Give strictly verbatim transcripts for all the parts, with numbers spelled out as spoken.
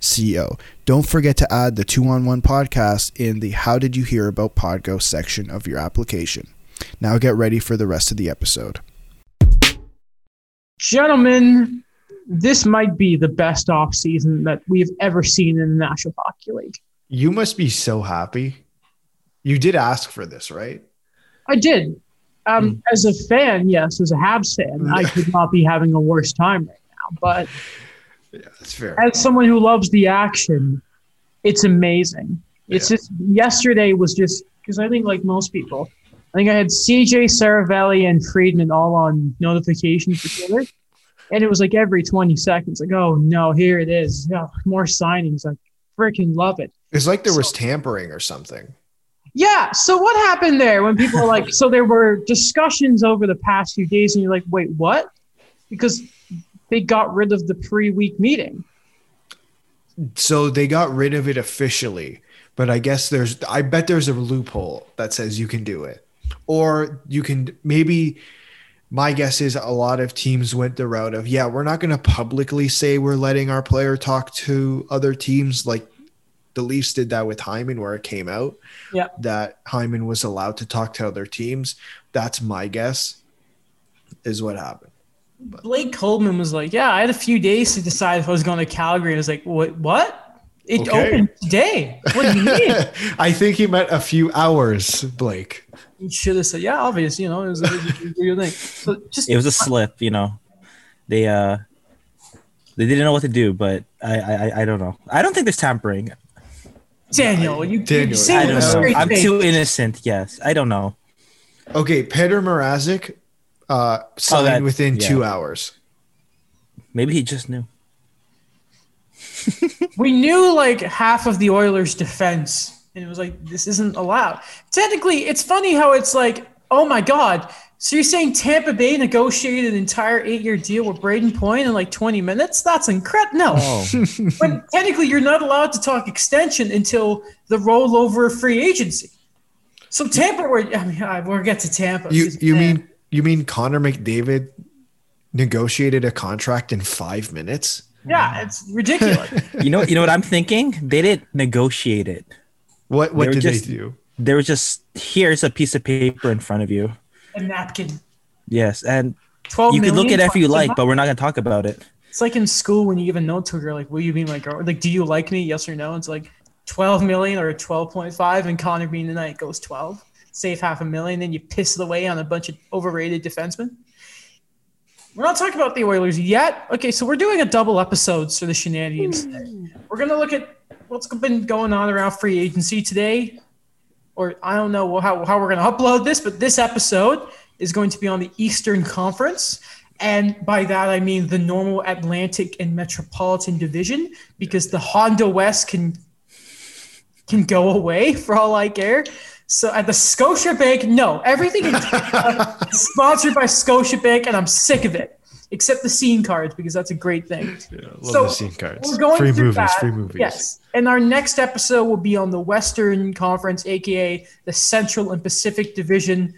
C O. Don't forget to add the two-on-one podcast in the How Did You Hear About Podgo section of your application. Now get ready for the rest of the episode. Gentlemen, this might be the best offseason that we've ever seen in the National Hockey League. You must be so happy. You did ask for this, right? I did. Um, mm. As a fan, yes. As a Habs fan, I could not be having a worse time right now. But yeah, that's fair. As someone who loves the action, it's amazing. It's yeah. just yesterday was just because I think like most people, I think I had C J, Saravelli, and Friedman all on notifications together, and it was like every twenty seconds, like, oh no, here it is, yeah, more signings. I freaking love it. It's like there so, was tampering or something. Yeah. So what happened there when people were like? So there were discussions over the past few days, and you're like, wait, what? Because they got rid of the pre-week meeting. So they got rid of it officially, but I guess there's, I bet there's a loophole that says you can do it. Or you can maybe, my guess is a lot of teams went the route of, yeah, we're not going to publicly say we're letting our player talk to other teams. Like the Leafs did that with Hyman, where it came out yeah. that Hyman was allowed to talk to other teams. That's my guess is what happened. But Blake Coleman was like, yeah, I had a few days to decide if I was going to Calgary. I was like, what? What? It okay. opened today. What do you mean? I think he meant a few hours, Blake. You should have said, yeah, obvious, you know, it was, it was, it was your thing. So just it was a slip, you know. They uh they didn't know what to do, but I I, I don't know. I don't think there's tampering. Daniel, you Daniel. You're I don't know. I'm too innocent, yes. I don't know. Okay, Peter Mrazek uh signed oh, that, within yeah. two hours. Maybe he just knew. We knew like half of the Oilers' defense, and it was like, this isn't allowed. Technically, it's funny how it's like, oh my God. So you're saying Tampa Bay negotiated an entire eight-year deal with Braden Point in like twenty minutes? That's incredible. No. Oh. But technically, you're not allowed to talk extension until the rollover of free agency. So Tampa, we're, I mean, we'll get to Tampa. You, you mean you mean Connor McDavid negotiated a contract in five minutes? Yeah, it's ridiculous. you know, you know what I'm thinking? They didn't negotiate it. What What they did just, they do? They were just, here's a piece of paper in front of you. A napkin. Yes, and you can look at it if you like, but we're not going to talk about it. It's like in school when you give a note to her, like, will you be my girl? Like, do you like me? Yes or no? And it's like twelve million or twelve point five, and Connor Bean tonight goes twelve. Save half a million, then you piss it away on a bunch of overrated defensemen. We're not talking about the Oilers yet. Okay, so we're doing a double episode for the shenanigans today. We're going to look at what's been going on around free agency today. Or I don't know how, how we're going to upload this, but this episode is going to be on the Eastern Conference. And by that, I mean the normal Atlantic and Metropolitan Division, because the Honda West can can go away for all I care. So at the Scotiabank, no, everything is sponsored by Scotiabank, and I'm sick of it, except the scene cards, because that's a great thing. Yeah, love so the scene cards. We're going free movies, that. free movies. Yes, and our next episode will be on the Western Conference, aka the Central and Pacific Division.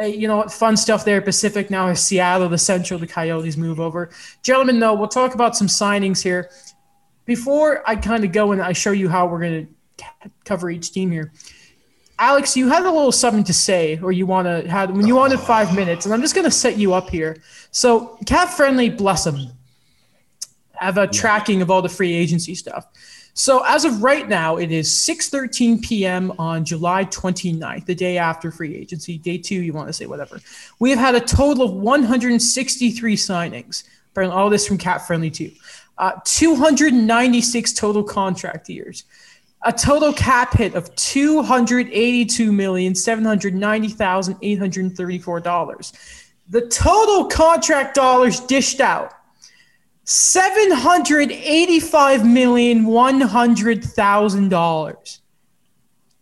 Uh, you know what, fun stuff there. Pacific now is Seattle, the Central, the Coyotes move over. Gentlemen, though, we'll talk about some signings here. Before I kind of go and I show you how we're going to cover each team here. Alex, you had a little something to say, or you want to have when you wanted five minutes, and I'm just going to set you up here. So, CapFriendly, bless them, have a tracking of all the free agency stuff. So, as of right now, it is six thirteen p.m. on July twenty-ninth, the day after free agency, day two, you want to say whatever. We have had a total of one hundred sixty-three signings. Apparently, all this from CapFriendly too. Uh, two hundred ninety-six total contract years. A total cap hit of two hundred eighty-two million, seven hundred ninety thousand, eight hundred thirty-four dollars. The total contract dollars dished out, seven hundred eighty-five million, one hundred thousand dollars.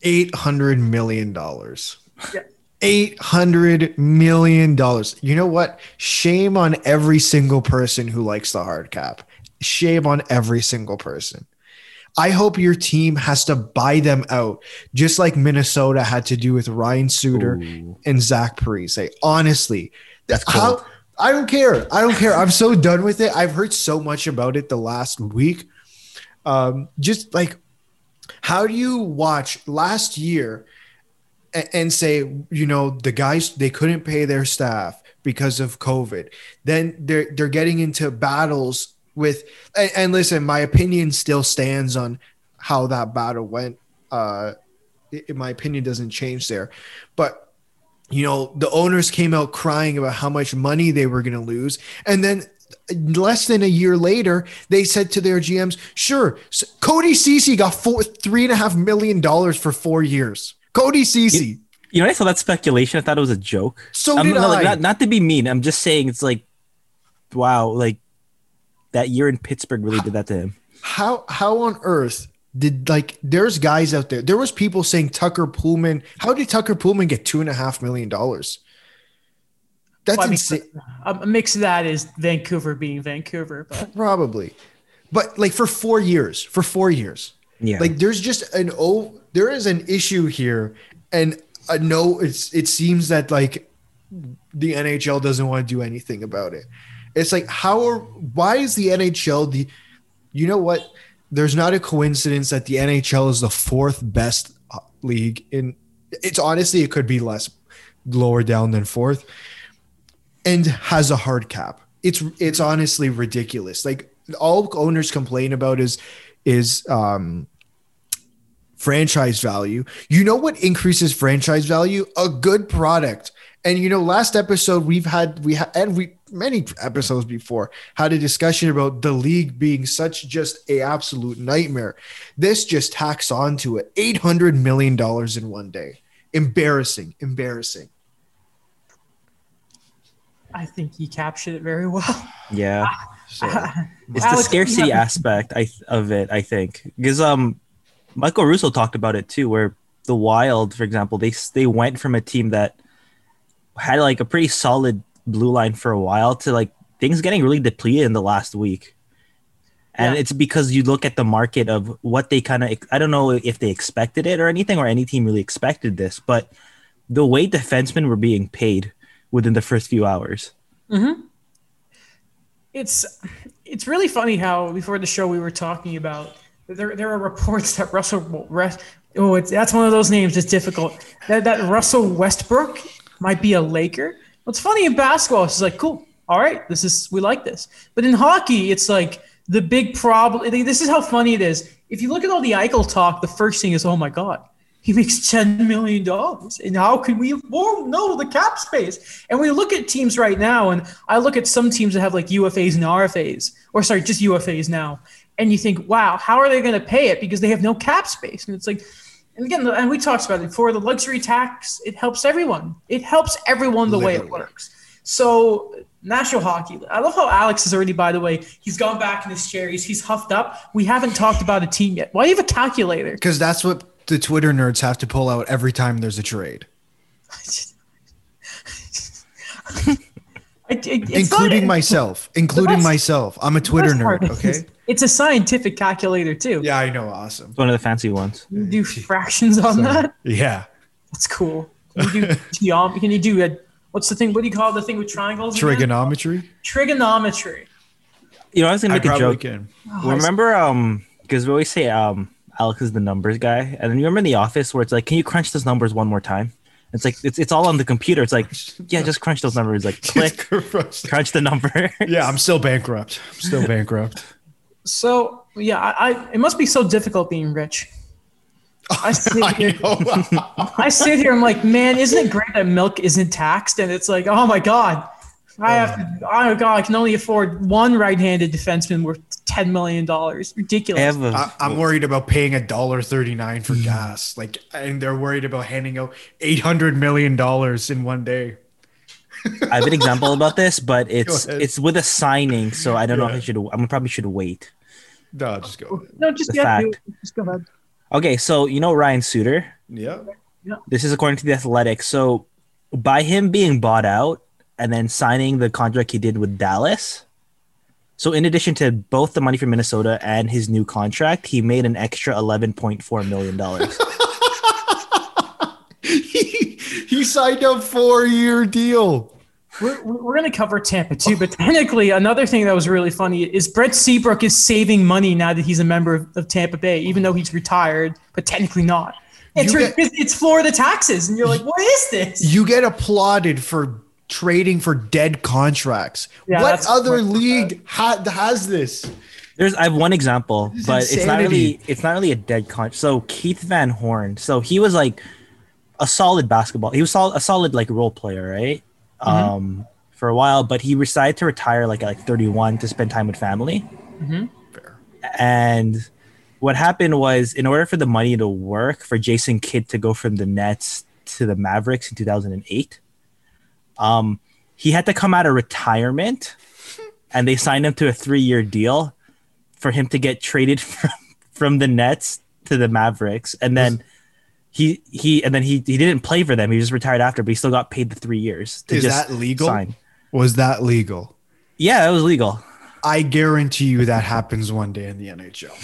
eight hundred million dollars. Yeah. eight hundred million dollars. You know what? Shame on every single person who likes the hard cap. Shame on every single person. I hope your team has to buy them out, just like Minnesota had to do with Ryan Suter Ooh. and Zach Parise. Honestly, that's cool. I don't care. I don't care. I'm so done with it. I've heard so much about it the last week. Um, just like, how do you watch last year and, and say, you know, the guys, they couldn't pay their staff because of COVID. Then they're they're getting into battles with, and, and listen, my opinion still stands on how that battle went. Uh, it, my opinion doesn't change there, but you know, the owners came out crying about how much money they were going to lose. And then less than a year later, they said to their G Ms, sure, so Cody Ceci got four, three and a half million dollars for four years. Cody Ceci. You, you know, I saw that speculation. I thought it was a joke. So I'm, did not, I. Like, not, not to be mean. I'm just saying it's like, wow, like that year in Pittsburgh really how, did that to him. How, how on earth did, like, there's guys out there. There was people saying Tucker Pullman. How did Tucker Pullman get two and a half million dollars? That's well, I mean, insane. A mix of that is Vancouver being Vancouver, but. Probably, but like for four years, for four years, yeah. Like there's just an oh, there is an issue here, and uh, no, it's it seems that like the N H L doesn't want to do anything about it. It's like how are why is the N H L the, you know what? There's not a coincidence that the N H L is the fourth best league in it's honestly, it could be less lower down than fourth and has a hard cap. It's, it's honestly ridiculous. Like all owners complain about is, is um, franchise value. You know what increases franchise value? A good product. And, you know, last episode we've had, we had, and we, many episodes before had a discussion about the league being such just a absolute nightmare. This just tacks onto it. eight hundred million dollars in one day. Embarrassing, embarrassing. I think he captured it very well. Yeah. So, it's Alex, the scarcity yeah. aspect I, of it, I think. Because um, Michael Russo talked about it too, where the Wild, for example, they they went from a team that had like a pretty solid blue line for a while to like things getting really depleted in the last week. And yeah. It's because you look at the market of what they kind of, I don't know if they expected it or anything, or any team really expected this, but the way defensemen were being paid within the first few hours. Mm-hmm. It's, it's really funny how before the show, we were talking about there, there are reports that Russell, oh, it's, that's one of those names. It's difficult that, that Russell Westbrook might be a Laker. What's funny in basketball is like, cool, all right, this is we like this. But in hockey, it's like the big problem. This is how funny it is. If you look at all the Eichel talk, the first thing is, oh my God, he makes ten million dollars. And how can we afford no the cap space? And we look at teams right now, and I look at some teams that have like U F As and R F As, or sorry, just U F As now. And you think, wow, how are they going to pay it? Because they have no cap space. And it's like, and again, and we talked about it before, the luxury tax, it helps everyone. It helps everyone the Literally. way it works. So National Hockey League. I love how Alex is already, by the way, he's gone back in his chair. He's, he's huffed up. We haven't talked about a team yet. Why do you have a calculator? Because that's what the Twitter nerds have to pull out every time there's a trade. It, it, including not, myself, including best, myself. I'm a Twitter nerd, okay? Is, it's a scientific calculator too. Yeah, I know. Awesome. It's one of the fancy ones. You do fractions on so, that? Yeah. That's cool. Can you do, geom- can you do a, what's the thing? What do you call the thing with triangles? Trigonometry? Again? Trigonometry. You know, I was going to make I a joke. Can. Oh, remember, um, because we always say um, Alex is the numbers guy. And then you remember in The Office where it's like, can you crunch those numbers one more time? It's like it's it's all on the computer. It's like, yeah, just crunch those numbers. Like click, crunch the number. Yeah, I'm still bankrupt. I'm still bankrupt. So yeah, I, I it must be so difficult being rich. I sit here. I, I sit here. I'm like, man, isn't it great that milk isn't taxed? And it's like, oh my God, I have to. Oh God, I can only afford one right-handed defenseman worth ten million dollars. Ridiculous. A, I, I'm worried about paying a dollar thirty-nine for gas. Like, and they're worried about handing out eight hundred million dollars in one day. I have an example about this, but it's it's with a signing, so I don't yeah. know if I should. I'm probably should wait. No, just go. No, just, yeah, just go ahead. Okay, so you know Ryan Suter. Yeah. yeah. This is according to The Athletic. So by him being bought out and then signing the contract he did with Dallas, so in addition to both the money from Minnesota and his new contract, he made an extra eleven point four million dollars. he, he signed a four-year deal. We're, we're going to cover Tampa too, but technically another thing that was really funny is Brent Seabrook is saving money now that he's a member of, of Tampa Bay, even though he's retired, but technically not. It's, get, it's Florida taxes, and you're like, what is this? You get applauded for trading for dead contracts. Yeah, what other league ha- has this? There's I have one example, but insanity. it's not really it's not really a dead contract. So Keith Van Horn, so he was like a solid basketball. He was sol- a solid like role player, right? Mm-hmm. Um, for a while, but he decided to retire like at like thirty-one to spend time with family. Mm-hmm. Fair. And what happened was, in order for the money to work for Jason Kidd to go from the Nets to the Mavericks in two thousand eight, um, he had to come out of retirement, and they signed him to a three-year deal for him to get traded from, from the Nets to the Mavericks, and then. He he and then he he didn't play for them. He just retired after, but he still got paid the three years. To Is just that legal? Sign. Was that legal? Yeah, it was legal. I guarantee you that happens one day in the N H L.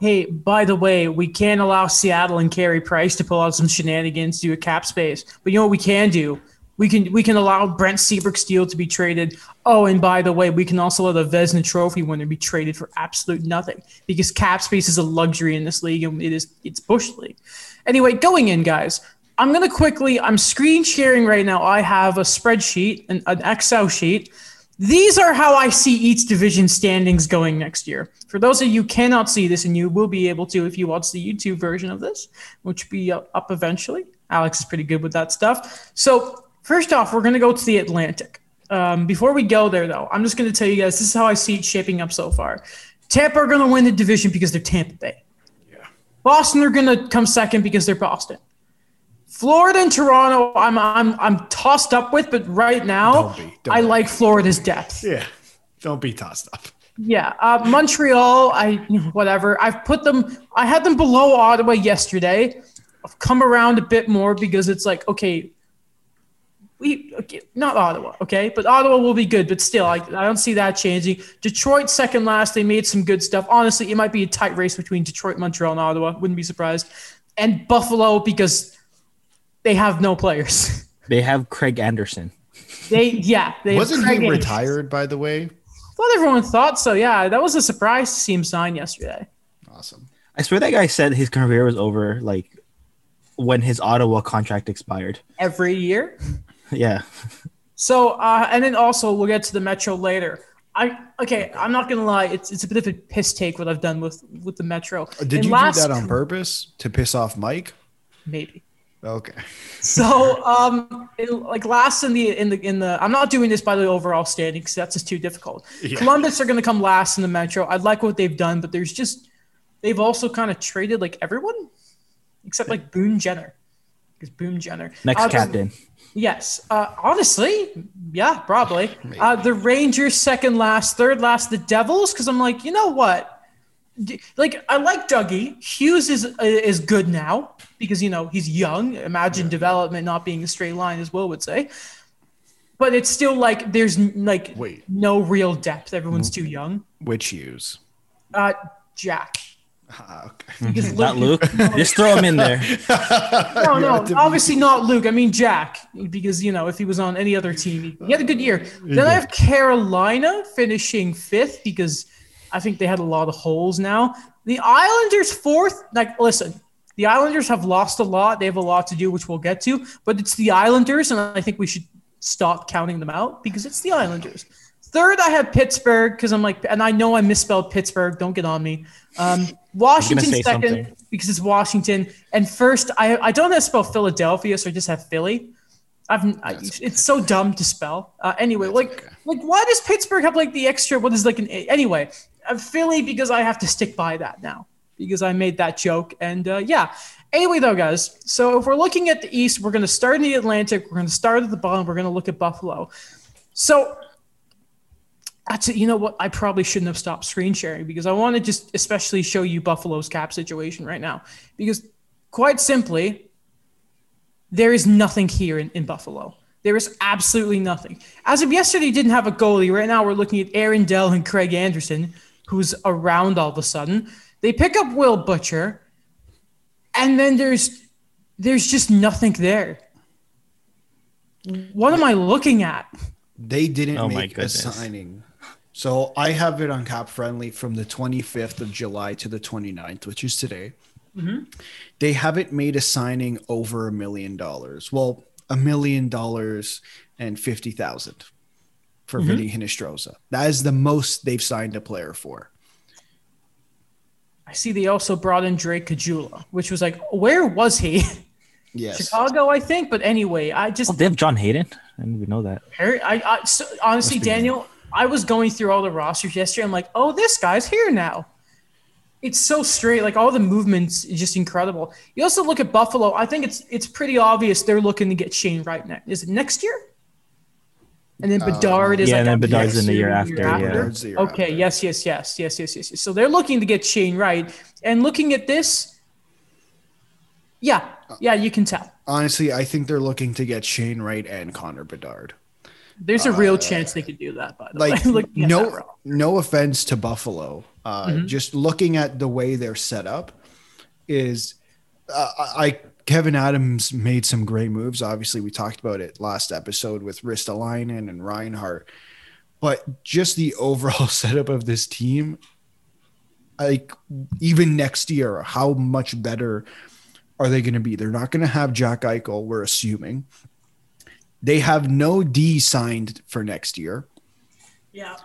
Hey, by the way, we can't allow Seattle and Carey Price to pull out some shenanigans due to cap space. But you know what we can do? We can we can allow Brent Seabrook's deal to be traded. Oh, and by the way, we can also let a Vezina Trophy winner be traded for absolute nothing, because cap space is a luxury in this league, and it is it's Bush League. Anyway, going in, guys, I'm going to quickly – I'm screen sharing right now. I have a spreadsheet, an, an Excel sheet. These are how I see each division standings going next year. For those of you who cannot see this, and you will be able to if you watch the YouTube version of this, which will be up eventually. Alex is pretty good with that stuff. So – first off, we're going to go to the Atlantic. Um, before we go there, though, I'm just going to tell you guys, this is how I see it shaping up so far. Tampa are going to win the division because they're Tampa Bay. Yeah. Boston are going to come second because they're Boston. Florida and Toronto, I'm I'm I'm tossed up with, but right now, don't be, don't I like Florida's depth. Yeah, don't be tossed up. Yeah, uh, Montreal, I whatever. I've put them – I had them below Ottawa yesterday. I've come around a bit more because it's like, okay – We okay, not Ottawa, okay? But Ottawa will be good, but still, I, I don't see that changing. Detroit, second last. They made some good stuff. Honestly, it might be a tight race between Detroit, Montreal, and Ottawa. Wouldn't be surprised. And Buffalo, because they have no players. They have Craig Anderson. They Yeah. They Wasn't he retired, Anderson. by the way? I thought everyone thought so, yeah. That was a surprise to see him sign yesterday. Awesome. I swear that guy said his career was over, like, when his Ottawa contract expired. Every year? Yeah. So, uh, and then also we'll get to the Metro later. I okay, I'm not going to lie. It's it's a bit of a piss take what I've done with, with the Metro. Did and you last, do that on purpose to piss off Mike? Maybe. Okay. So, um, it, like last in the in the in the I'm not doing this by the overall standing because that's just too difficult. Yeah. Columbus are going to come last in the Metro. I like what they've done, but there's just they've also kind of traded like everyone except like Boone Jenner. Because Boone Jenner next uh, captain. Yes. Uh, honestly, yeah, probably. Uh, the Rangers, second last, third last, the Devils, because I'm like, you know what? D- like, I like Dougie. Hughes is is good now because, you know, he's young. Imagine yeah. development not being a straight line, as Will would say. But it's still like there's like Wait. no real depth. Everyone's too young. Which Hughes? Uh, Jack. Uh, okay. Because Luke, not Luke. Just throw him in there. No, no. Obviously not Luke. I mean Jack. Because, you know, if he was on any other team, he had a good year. Then I have Carolina finishing fifth because I think they had a lot of holes now. The Islanders fourth. Like, listen, the Islanders have lost a lot. They have a lot to do, which we'll get to. But it's the Islanders, and I think we should stop counting them out because it's the Islanders. Third, I have Pittsburgh because I'm like – and I know I misspelled Pittsburgh. Don't get on me. Um, Washington second something. because it's Washington. And first, I I don't know how to spell Philadelphia, so I just have Philly. I've I, It's so dumb to spell. Uh, anyway, That's like okay. like why does Pittsburgh have like the extra – what is like an – anyway, I'm Philly because I have to stick by that now because I made that joke. And uh, yeah. Anyway, though, guys, so if we're looking at the East, we're going to start in the Atlantic. We're going to start at the bottom. We're going to look at Buffalo. So – That's it. You know what? I probably shouldn't have stopped screen sharing because I want to just especially show you Buffalo's cap situation right now because quite simply, there is nothing here in, in Buffalo. There is absolutely nothing. As of yesterday, you didn't have a goalie. Right now, we're looking at Aaron Dell and Craig Anderson, who's around all of a sudden. They pick up Will Butcher, and then there's there's just nothing there. What am I looking at? They didn't oh make a signing. So I have it on CapFriendly from the twenty-fifth of July to the twenty-ninth, which is today. Mm-hmm. They haven't made a signing over a million dollars. Well, a million dollars and fifty thousand for mm-hmm. Vinny Hinostroza. That is the most they've signed a player for. I see they also brought in Drake Caggiula, which was like, where was he? Yes. Chicago, I think. But anyway, I just... Oh, they have John Hayden. I didn't even know that. I, I, so, honestly, Daniel, I was going through all the rosters yesterday. I'm like, oh, this guy's here now. It's so straight. Like, all the movements is just incredible. You also look at Buffalo. I think it's it's pretty obvious they're looking to get Shane Wright next. Is it next year? And then Bedard um, is yeah, like... Yeah, and then Bedard's in the year, year after. after. Yeah. Okay, after. yes, yes, yes, yes, yes, yes. So they're looking to get Shane Wright. And looking at this, yeah, yeah, you can tell. Honestly, I think they're looking to get Shane Wright and Connor Bedard. There's a real uh, chance they could do that, by the like, way. no, no offense to Buffalo. Uh, mm-hmm. Just looking at the way they're set up is uh, I Kevin Adams made some great moves. Obviously, we talked about it last episode with Ristolainen and Reinhardt. But just the overall setup of this team, like even next year, how much better are they going to be? They're not going to have Jack Eichel, we're assuming. They have no D signed for next year. Yeah.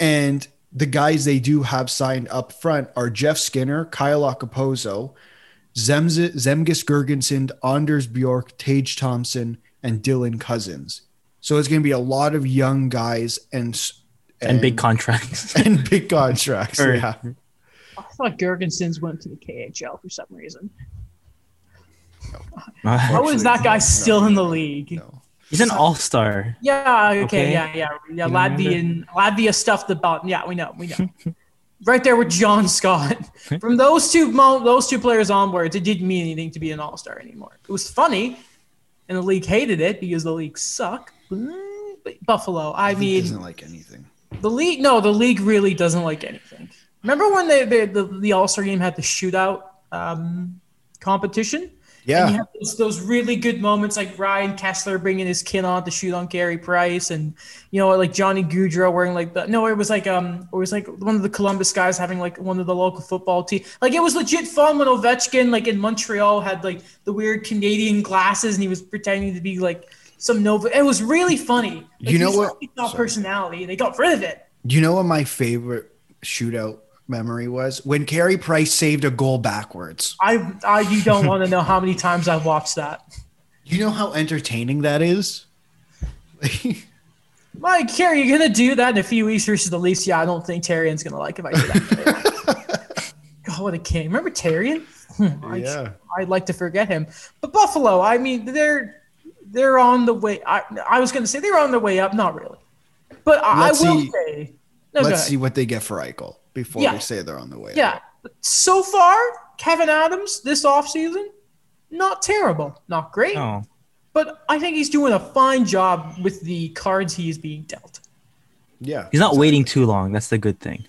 And the guys they do have signed up front are Jeff Skinner, Kyle Okposo, Zemz- Zemgus Girgensson, Anders Bjork, Tage Thompson, and Dylan Cousins. So it's going to be a lot of young guys and and, and big contracts. And big contracts, right. Yeah. I thought Girgensons went to the K H L for some reason. No. How is that guy no, still no, in the league? No. He's an all-star. Yeah, okay, okay. yeah, yeah. Yeah, Latvian, Latvia stuffed the bottom. Yeah, we know, we know. Right there with John Scott. From those two those two players onwards, it didn't mean anything to be an all-star anymore. It was funny, and the league hated it because the league sucked. But Buffalo, I the mean. The league doesn't like anything. The league, no, the league really doesn't like anything. Remember when they, they, the, the all-star game had the shootout um, competition? Yeah, and you have those, those really good moments like Ryan Kessler bringing his kid on to shoot on Carey Price, and you know, like Johnny Gaudreau wearing like the no, it was like um, it was like one of the Columbus guys having like one of the local football team. Like it was legit fun when Ovechkin like in Montreal had like the weird Canadian glasses and he was pretending to be like some Nova. It was really funny. Like, you know what? He saw personality. They got rid of it. You know what my favorite shootout memory was? When Carey Price saved a goal backwards. I, I you don't want to know how many times I've watched that. You know how entertaining that is? Mike, Carey, you're going to do that in a few weeks versus the Leafs? Yeah, I don't think Tarian's going to like if I do that. God, what a king. Remember Tarian? Yeah. I, I'd like to forget him. But Buffalo, I mean, they're they're on the way. I, I was going to say they're on the way up. Not really. But I, I will see, say. No, let's see what they get for Eichel before yeah. they say they're on the way. Yeah. Out. So far, Kevin Adams this offseason, not terrible, not great. Oh. But I think he's doing a fine job with the cards he is being dealt. Yeah. He's not exactly. waiting too long. That's the good thing.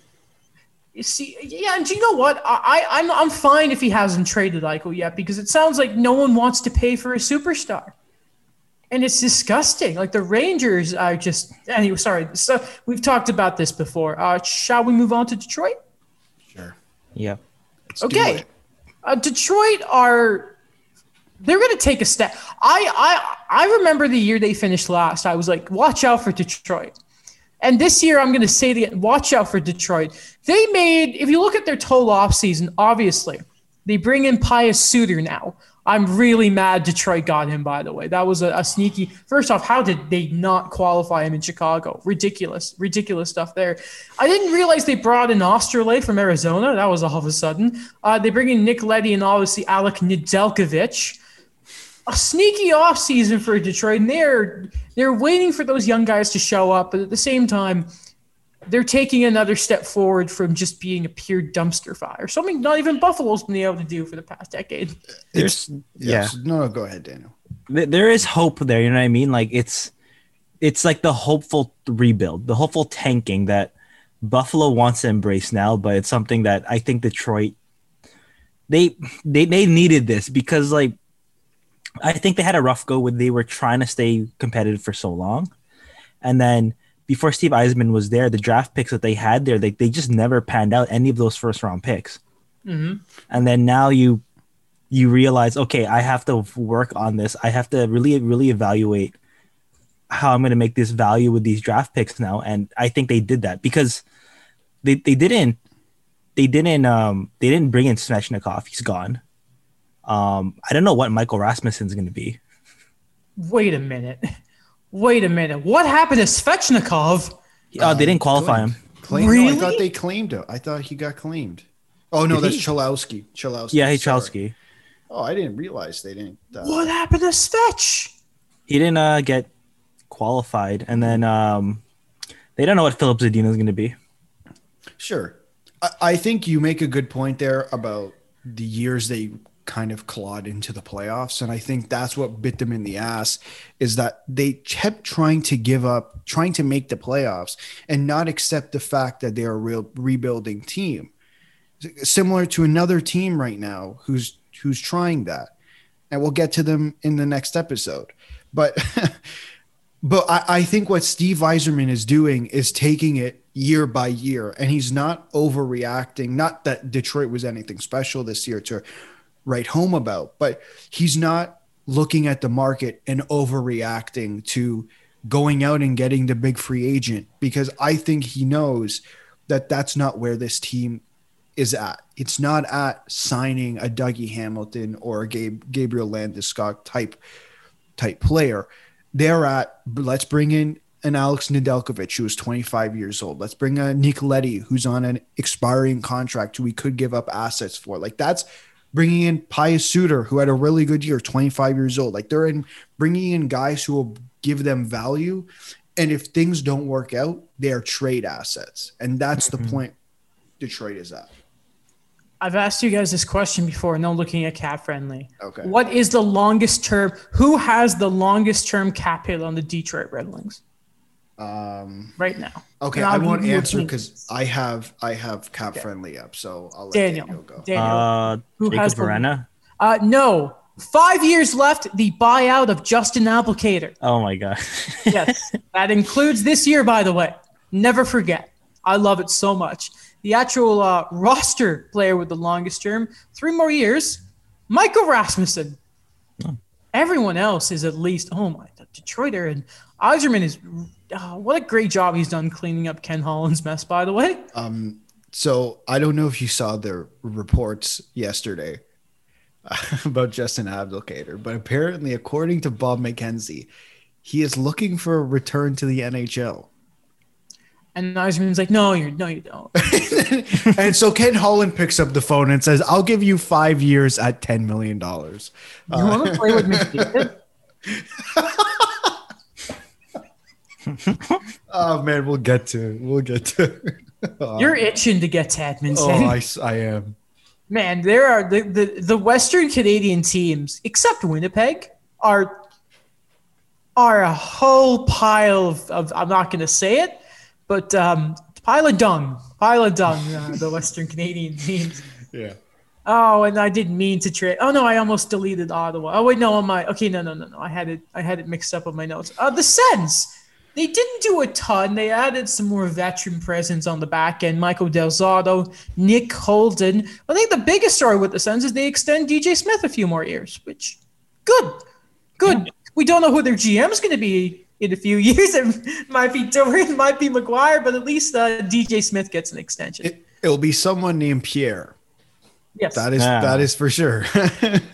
You see, yeah, and do you know what? I, I, I'm, I'm fine if he hasn't traded Eichel yet, because it sounds like no one wants to pay for a superstar. And it's disgusting. Like the Rangers are just. Anyway, sorry. So we've talked about this before. Uh, shall we move on to Detroit? Sure. Yeah. Let's okay. Uh, Detroit are. They're going to take a step. I I I remember the year they finished last. I was like, watch out for Detroit. And this year, I'm going to say that watch out for Detroit. They made. If you look at their total off season, obviously, they bring in Pius Suter now. I'm really mad Detroit got him, by the way. That was a, a sneaky – first off, how did they not qualify him in Chicago? Ridiculous, ridiculous stuff there. I didn't realize they brought in Osterley from Arizona. That was all of a sudden. Uh, they bring in Nick Leddy and obviously Alec Nedeljkovic. A sneaky offseason for Detroit, and they're, they're waiting for those young guys to show up. But at the same time, they're taking another step forward from just being a pure dumpster fire. Something not even Buffalo's been able to do for the past decade. There's, yes. Yeah. No, go ahead, Daniel. There is hope there. You know what I mean? Like it's, it's like the hopeful rebuild, the hopeful tanking that Buffalo wants to embrace now, but it's something that I think Detroit, they, they, they needed this because like, I think they had a rough go when they were trying to stay competitive for so long. And then before Steve Yzerman was there, the draft picks that they had there, they, they just never panned out any of those first round picks. Mm-hmm. And then now you, you realize, okay, I have to work on this. I have to really, really evaluate how I'm going to make this value with these draft picks now. And I think they did that because they, they didn't, they didn't, um, they didn't bring in Svechnikov. He's gone. Um, I don't know what Michael Rasmussen's going to be. Wait a minute. Wait a minute. What happened to Svechnikov? Oh, uh, um, they didn't qualify claimed. him. Claimed? Really? No, I thought they claimed him. I thought he got claimed. Oh, no, Did that's he? Chalowski. Chalowski. Yeah, hey, Chalowski. Oh, I didn't realize they didn't. Uh, what happened to Svech? He didn't uh, get qualified. And then um, they don't know what Philip Zadina is going to be. Sure. I-, I think you make a good point there about the years they – kind of clawed into the playoffs. And I think that's what bit them in the ass is that they kept trying to give up, trying to make the playoffs and not accept the fact that they are a real rebuilding team. Similar to another team right now who's who's trying that. And we'll get to them in the next episode. But but I, I think what Steve Yzerman is doing is taking it year by year. And he's not overreacting. Not that Detroit was anything special this year to write home about, but he's not looking at the market and overreacting to going out and getting the big free agent, because I think he knows that that's not where this team is at. It's not at signing a Dougie Hamilton or a Gabe, Gabriel Landeskog type type player. They're at, let's bring in an Alex Nedeljkovic, who is twenty-five years old. Let's bring a Nicoletti, who's on an expiring contract, who we could give up assets for. Like that's bringing in Pius Suter, who had a really good year, twenty-five years old. Like they're in bringing in guys who will give them value. And if things don't work out, they are trade assets. And that's mm-hmm. the point Detroit is at. I've asked you guys this question before, and I'm looking at Cap Friendly. Okay. What is the longest term? Who has the longest term cap hit on the Detroit Red Wings? Um, right now. Okay, I won't answer because I have I have Cap okay. Friendly up, so I'll let Daniel, Daniel go. Daniel, uh, who Jacob has Verena? The, uh, no, five years left. The buyout of Justin Applicator. Oh my god! Yes, that includes this year. By the way, never forget. I love it so much. The actual uh, roster player with the longest term, three more years, Michael Rasmussen. Oh. Everyone else is at least. Oh my, the Detroiter and Yzerman is. Oh, what a great job he's done cleaning up Ken Holland's mess, by the way. Um, so I don't know if you saw their reports yesterday about Justin Abdelkader, but apparently, according to Bob McKenzie, he is looking for a return to the N H L. And Yzerman's like, no, you're, no, you don't. And so Ken Holland picks up the phone and says, I'll give you five years at ten million dollars. You uh, want to play with me? Oh man, we'll get to we'll get to. Oh. You're itching to get to Edmonton. Oh, I, I am. Man, there are the, the the Western Canadian teams, except Winnipeg, are are a whole pile of. of I'm not going to say it, but um, pile of dung, pile of dung. Uh, the Western Canadian teams. Yeah. Oh, and I didn't mean to trade. Oh no, I almost deleted Ottawa. Oh wait, no, on my okay, no, no, no, no. I had it. I had it mixed up on my notes. Uh, the Sens. They didn't do a ton. They added some more veteran presence on the back end. Michael DelZotto, Nick Holden. I think the biggest story with the Sens is they extend D J Smith a few more years, which good, good. Yeah. We don't know who their G M is going to be in a few years. It might be Doran, it might be McGuire, but at least uh, D J Smith gets an extension. It, it'll be someone named Pierre. Yes, that is ah. that is for sure. I,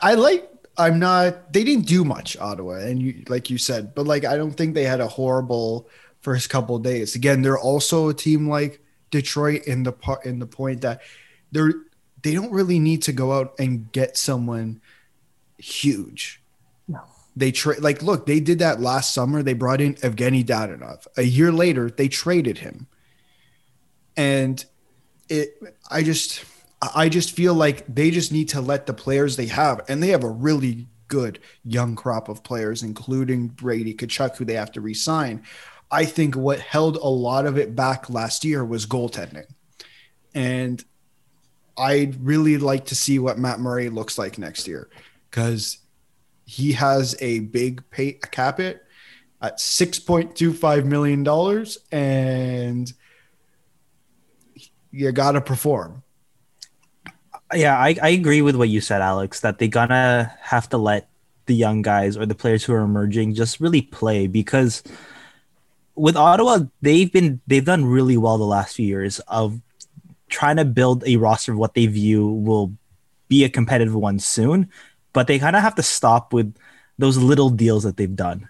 I like. I'm not, they didn't do much, Ottawa, and you, like you said, but like, I don't think they had a horrible first couple of days. Again, they're also a team like Detroit in the part, in the point that they're, they don't really need to go out and get someone huge. No. They trade like, look, they did that last summer. They brought in Evgeny Dadonov. A year later, they traded him. And it, I just, I just feel like they just need to let the players they have, and they have a really good young crop of players, including Brady Tkachuk, who they have to re-sign. I think what held a lot of it back last year was goaltending. And I'd really like to see what Matt Murray looks like next year, because he has a big pay cap hit at six point two five million dollars, and you got to perform. Yeah, I, I agree with what you said, Alex, that they're going to have to let the young guys or the players who are emerging just really play, because with Ottawa, they've been they've done really well the last few years of trying to build a roster of what they view will be a competitive one soon, but they kind of have to stop with those little deals that they've done.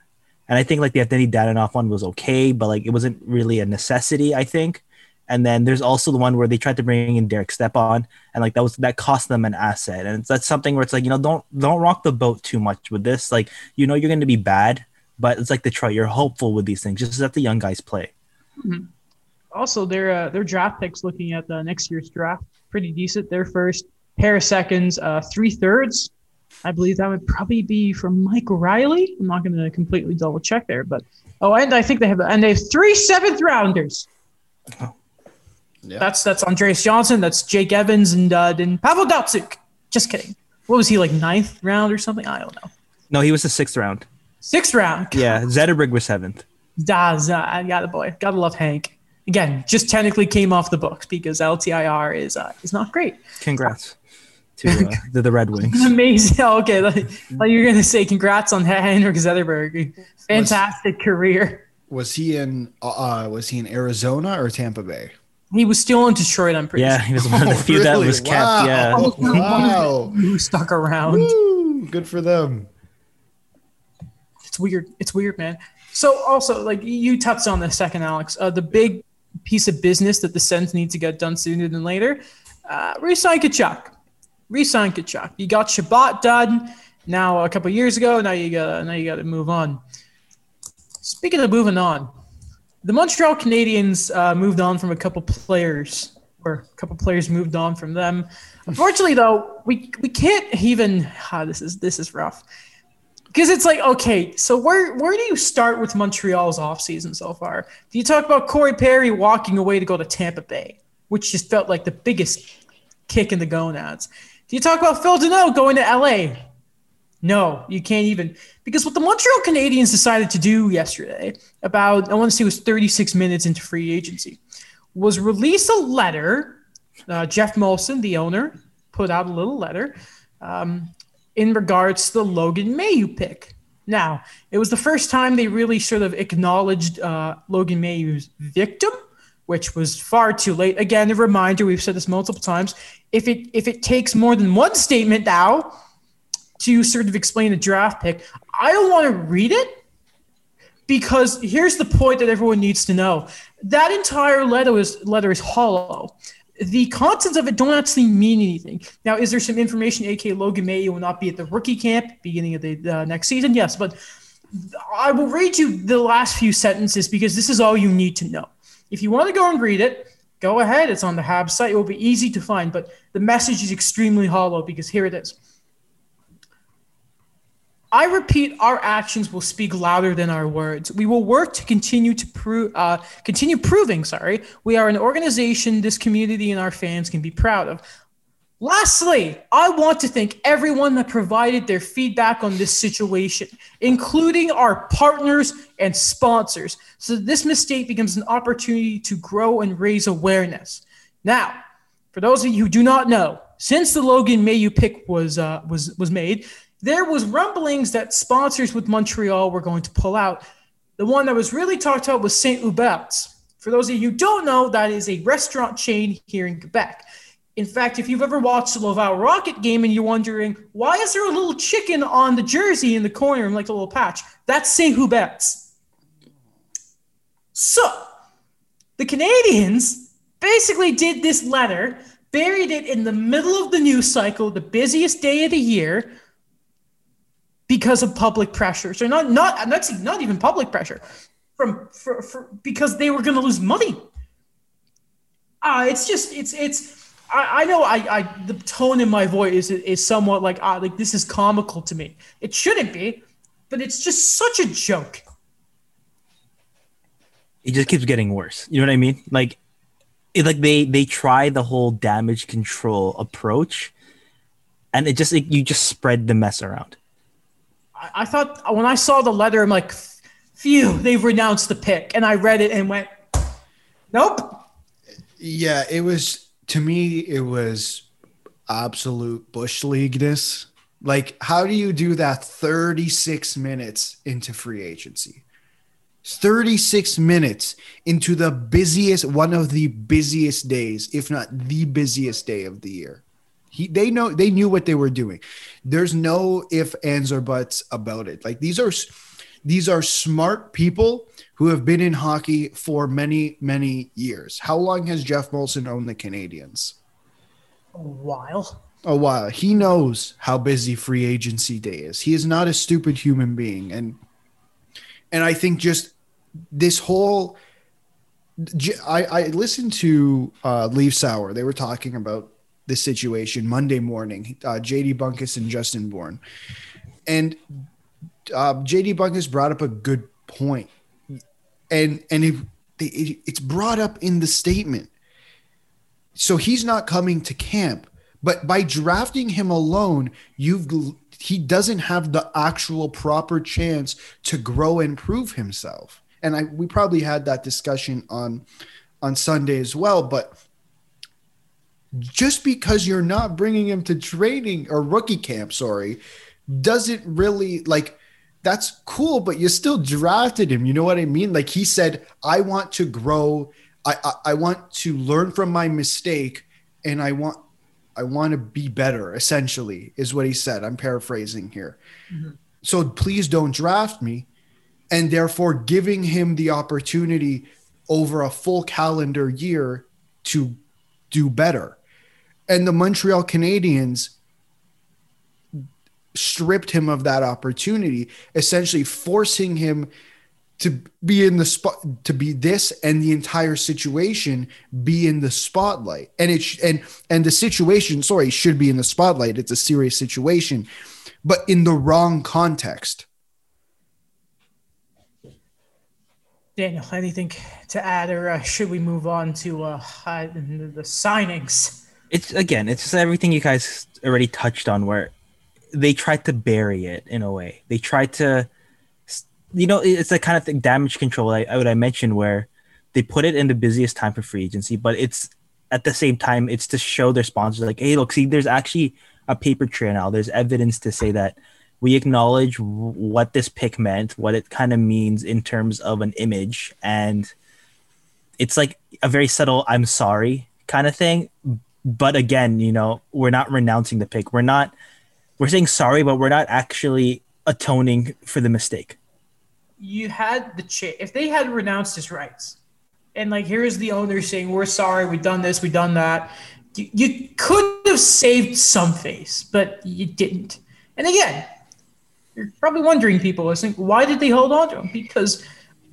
And I think like the Evgeny Dadonov one was okay, but like it wasn't really a necessity, I think. And then there's also the one where they tried to bring in Derek Stepan, and like that was that cost them an asset. And that's something where it's like, you know, don't don't rock the boat too much with this. Like, you know, you're going to be bad, but it's like Detroit, you're hopeful with these things. Just let the young guys play. Mm-hmm. Also, their uh, their draft picks, looking at the next year's draft, pretty decent. Their first pair of seconds, uh, three thirds. I believe that would probably be from Mike Riley. I'm not going to completely double check there, but oh, and I think they have and they have three seventh rounders. Oh. Yeah. That's that's Andreas Johnson, that's Jake Evans, and uh, then Pavel Datsyuk. Just kidding. What was he, like ninth round or something? I don't know. No, he was the sixth round. Sixth round? Yeah, Zetterberg was seventh. Da, da, I got the boy. Gotta love Hank. Again, just technically came off the books because L T I R is uh, is not great. Congrats to uh, the, the Red Wings. Amazing. Okay, like, like you're going to say congrats on Henrik Zetterberg. Fantastic was, career. Was he in uh, was he in Arizona or Tampa Bay? He was still in Detroit, I'm pretty yeah, sure. Yeah, he was one of the few oh, really? that was kept. Wow. Yeah. Oh, wow. Who stuck around. Woo, good for them. It's weird. It's weird, man. So also, like you touched on this second, Alex, uh, the big piece of business that the Sens need to get done sooner than later, uh, re-sign Tkachuk. Re-sign Tkachuk. You got Shabbat done now a couple of years ago. Now you got now you got to move on. Speaking of moving on, the Montreal Canadiens uh, moved on from a couple players, or a couple players moved on from them. Unfortunately, though, we we can't even. Ah, this is this is rough, because it's like, okay, so where where do you start with Montreal's offseason so far? Do you talk about Corey Perry walking away to go to Tampa Bay, which just felt like the biggest kick in the gonads? Do you talk about Phil Danault going to L A? No, you can't even, because what the Montreal Canadiens decided to do yesterday, about, I want to say it was thirty-six minutes into free agency, was release a letter. Uh, Jeff Molson, the owner, put out a little letter um, in regards to the Logan Mailloux pick. Now, it was the first time they really sort of acknowledged uh, Logan Mailloux's victim, which was far too late. Again, a reminder, we've said this multiple times, if it if it takes more than one statement now to sort of explain a draft pick, I don't want to read it, because here's the point that everyone needs to know. That entire letter is, letter is hollow. The contents of it don't actually mean anything. Now, is there some information, A K Logan Mailloux will not be at the rookie camp beginning of the uh, next season? Yes, but I will read you the last few sentences, because this is all you need to know. If you want to go and read it, go ahead. It's on the Habs site. It will be easy to find, but the message is extremely hollow, because here it is. I repeat, our actions will speak louder than our words. We will work to continue to prove, uh, continue proving, sorry, we are an organization this community and our fans can be proud of. Lastly, I want to thank everyone that provided their feedback on this situation, including our partners and sponsors, so that this mistake becomes an opportunity to grow and raise awareness. Now, for those of you who do not know, since the Logan Mailloux pick was uh, was was made, there was rumblings that sponsors with Montreal were going to pull out. The one that was really talked about was Saint Hubert's. For those of you who don't know, that is a restaurant chain here in Quebec. In fact, if you've ever watched the Laval Rocket game and you're wondering, why is there a little chicken on the jersey in the corner, like a little patch? That's Saint Hubert's. So the Canadiens basically did this letter, buried it in the middle of the news cycle, the busiest day of the year, because of public pressure. So not not not, not even public pressure from for, for, because they were going to lose money. Uh, it's just it's it's I, I know I, I the tone in my voice is is somewhat like uh, like this is comical to me. It shouldn't be, but it's just such a joke. It just keeps getting worse. You know what I mean? Like, it, like they they try the whole damage control approach, and it just it, you just spread the mess around. I, I thought when I saw the letter, I'm like, phew, they've renounced the pick. And I read it and went, nope. Yeah, it was to me. It was absolute bush leagueness. Like, how do you do that thirty-six minutes into free agency? thirty-six minutes into the busiest, one of the busiest days, if not the busiest day of the year. He, they know, they knew what they were doing. There's no ifs, ands, or buts about it. Like, these are, these are smart people who have been in hockey for many, many years. How long has Jeff Molson owned the Canadiens? A while. A while. He knows how busy free agency day is. He is not a stupid human being. And, And I think just this whole I, – I listened to uh, Leafs Hour. They were talking about this situation Monday morning, uh, J D. Bunkus and Justin Bourne. And uh, J D. Bunkus brought up a good point. And, and it, it, it's brought up in the statement. So he's not coming to camp. But by drafting him alone, you've – he doesn't have the actual proper chance to grow and prove himself. And I, we probably had that discussion on, on Sunday as well, but just because you're not bringing him to training or rookie camp, sorry, doesn't really like, that's cool, but you still drafted him. You know what I mean? Like, he said, I want to grow. I, I, I want to learn from my mistake, and I want, I want to be better, essentially, is what he said. I'm paraphrasing here. Mm-hmm. So please don't draft me. And therefore giving him the opportunity over a full calendar year to do better. And the Montreal Canadiens stripped him of that opportunity, essentially forcing him to be in the spot, to be this, and the entire situation be in the spotlight. And it sh- and and the situation, sorry, should be in the spotlight. It's a serious situation, but in the wrong context. Daniel, anything to add, or uh, should we move on to uh, the signings? It's again, it's just everything you guys already touched on, where they tried to bury it in a way. They tried to. You know, it's the kind of thing, damage control, I, I would I mentioned, where they put it in the busiest time for free agency, but it's at the same time, it's to show their sponsors like, hey, look, see, there's actually a paper trail now. There's evidence to say that we acknowledge w- what this pick meant, what it kind of means in terms of an image. And it's like a very subtle, I'm sorry kind of thing. But again, you know, we're not renouncing the pick. We're not, we're saying sorry, but we're not actually atoning for the mistake. You had the chance. If they had renounced his rights, and like, here's the owner saying, we're sorry, we've done this, we've done that. You, you could have saved some face, but you didn't. And again, you're probably wondering, people listening, why did they hold on to him? Because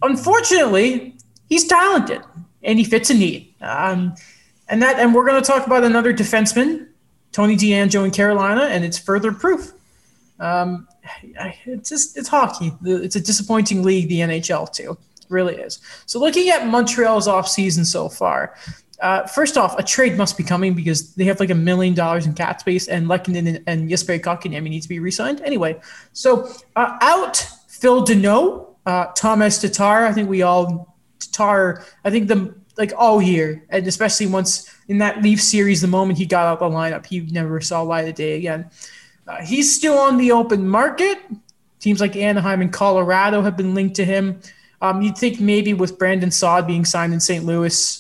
unfortunately, he's talented and he fits a need. Um, and that, and we're going to talk about another defenseman, Tony DeAngelo in Carolina, and it's further proof. Um, it's just, it's hockey. It's a disappointing league, the N H L, too. It really is. So looking at Montreal's offseason so far, uh, first off, a trade must be coming because they have like a million dollars in cap space, and Lehkonen and, and Jesper Kotkaniemi need to be re-signed. Anyway, so uh, out Phil Danault, uh, Tomas Tatar. I think we all Tatar. I think the like all year, and especially once in that Leaf series, the moment he got out the lineup, he never saw light of day again. Uh, he's still on the open market. Teams like Anaheim and Colorado have been linked to him. Um, you'd think maybe with Brandon Saad being signed in Saint Louis,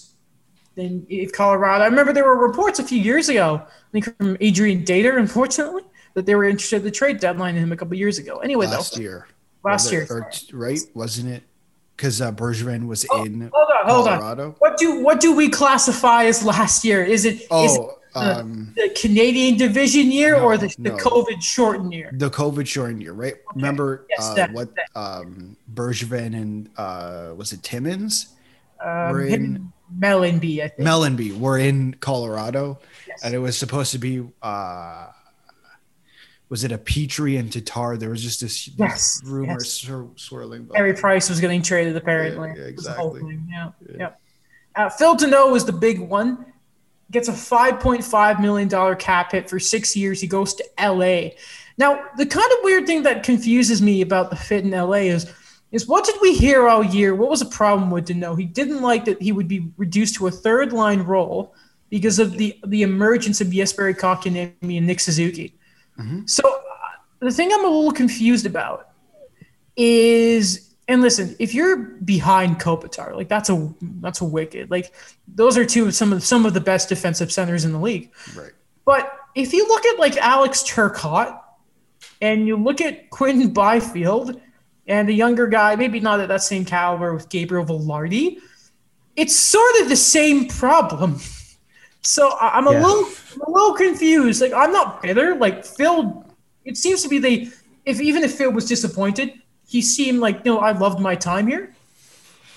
then if Colorado – I remember there were reports a few years ago, I think from Adrian Dater, unfortunately, that they were interested in the trade deadline in him a couple years ago. Anyway, last though, year. Last year. Or, right? Wasn't it? Because uh, Bergeron was oh, in hold on, hold Colorado. On. What do what do we classify as last year? Is it oh. – Um, the Canadian division year no, or the, the no. COVID shortened year? The COVID shortened year, right? Okay. Remember yes, uh, that, what that. Um, Bergevin and uh, was it Timmins? Um, were in Mellenby, I think. Mellenby were in Colorado, yes. And it was supposed to be. Uh, was it a Petrie and Tatar? There was just this yes, rumor yes. Swir- swirling. Carey Price was getting traded apparently. Yeah, yeah, exactly. Yeah. yeah. yeah. Uh, Phil Danault was the big one. Gets a five point five million dollars cap hit for six years. He goes to L A. Now, the kind of weird thing that confuses me about the fit in L A is, is what did we hear all year? What was the problem with Danault? He didn't like that he would be reduced to a third-line role because of the, the emergence of Jesperi Kotkaniemi and Nick Suzuki. Mm-hmm. So uh, the thing I'm a little confused about is – and listen, if you're behind Kopitar, like that's a that's a wicked. Like those are two of some of some of the best defensive centers in the league. Right. But if you look at like Alex Turcotte and you look at Quinton Byfield and the younger guy, maybe not at that same caliber with Gabriel Velarde, it's sort of the same problem. So I'm a yeah. little I'm a little confused. Like I'm not bitter. Like Phil, it seems to be they if even if Phil was disappointed. He seemed like, no, I loved my time here.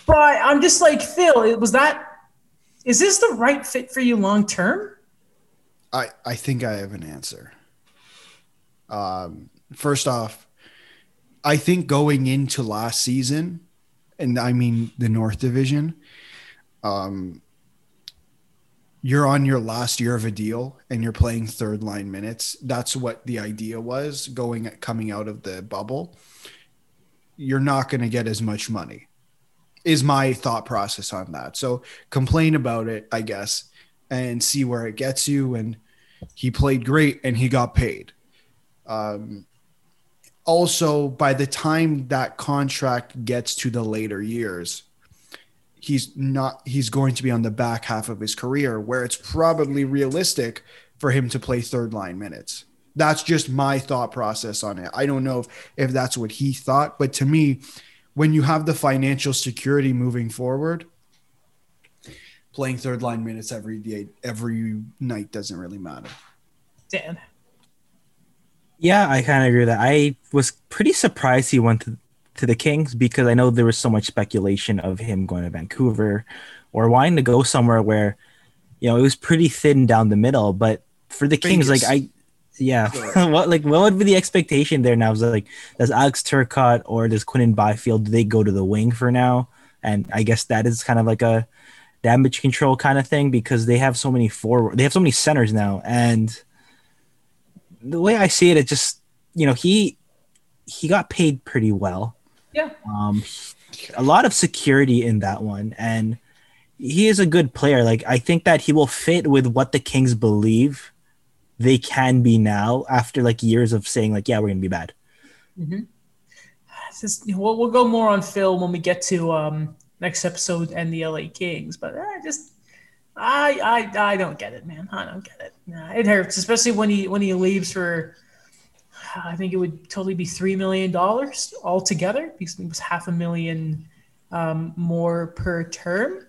But I'm just like, Phil, it was that – is this the right fit for you long term? I, I think I have an answer. Um, first off, I think going into last season, and I mean the North Division, um, you're on your last year of a deal and you're playing third-line minutes. That's what the idea was going coming out of the bubble. You're not going to get as much money is my thought process on that. So complain about it, I guess, and see where it gets you. And he played great and he got paid. Um, also, by the time that contract gets to the later years, he's not, he's going to be on the back half of his career where it's probably realistic for him to play third line minutes. That's just my thought process on it. I don't know if, if that's what he thought, but to me, when you have the financial security moving forward, playing third line minutes every day, every night doesn't really matter. Dan. Yeah, I kind of agree with that. I was pretty surprised he went to, to the Kings because I know there was so much speculation of him going to Vancouver or wanting to go somewhere where, you know, it was pretty thin down the middle, but for the Vegas. Kings, like I, Yeah, what like what would be the expectation there now? Is like does Alex Turcotte or does Quinton Byfield do they go to the wing for now? And I guess that is kind of like a damage control kind of thing because they have so many forward, they have so many centers now. And the way I see it, it just you know he he got paid pretty well. Yeah, um, a lot of security in that one, and he is a good player. Like I think that he will fit with what the Kings believe they can be now after like years of saying like, yeah, we're going to be bad. Mm-hmm. Just, we'll, we'll go more on Phil when we get to um, next episode and the L A Kings, but I just, I, I, I don't get it, man. I don't get it. Nah, it hurts, especially when he, when he leaves for, I think it would totally be three million dollars altogether because it was half a million um, more per term.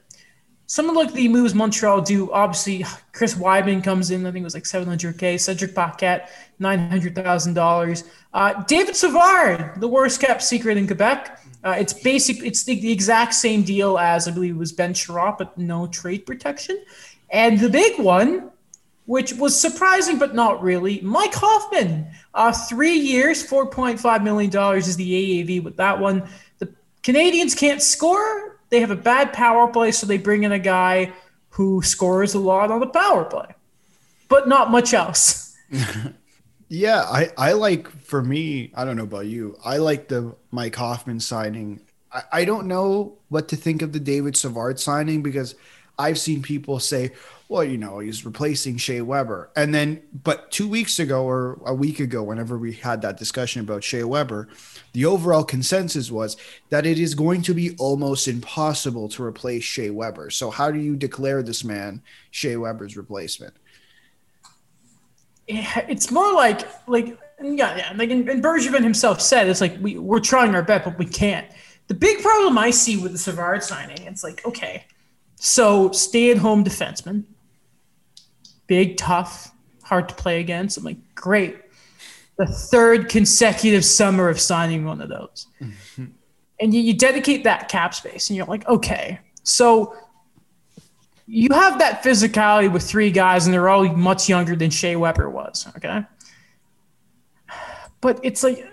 Some of like the moves Montreal do, obviously, Chris Wideman comes in, I think it was like seven hundred K. Cedric Paquette, nine hundred thousand dollars. Uh, David Savard, the worst kept secret in Quebec. Uh, it's basic. It's the, the exact same deal as, I believe, it was Ben Chirot, but no trade protection. And the big one, which was surprising but not really, Mike Hoffman. Uh, three years, four point five million dollars is the A A V with that one. The Canadians can't score. They have a bad power play, so they bring in a guy who scores a lot on the power play, but not much else. yeah, I, I like, for me, I don't know about you, I like the Mike Hoffman signing. I, I don't know what to think of the David Savard signing because I've seen people say, well, you know, he's replacing Shea Weber. And then, but two weeks ago or a week ago, whenever we had that discussion about Shea Weber, the overall consensus was that it is going to be almost impossible to replace Shea Weber. So how do you declare this man Shea Weber's replacement? Yeah, it's more like, like, yeah, yeah. Like, and Bergevin himself said, it's like, we, we're trying our best, but we can't. The big problem I see with the Savard signing, it's like, okay, so stay-at-home defenseman. big, tough, hard to play against. I'm like, great. The third consecutive summer of signing one of those. Mm-hmm. And you, you dedicate that cap space, and you're like, okay. So you have that physicality with three guys, and they're all much younger than Shea Weber was, okay? But it's like,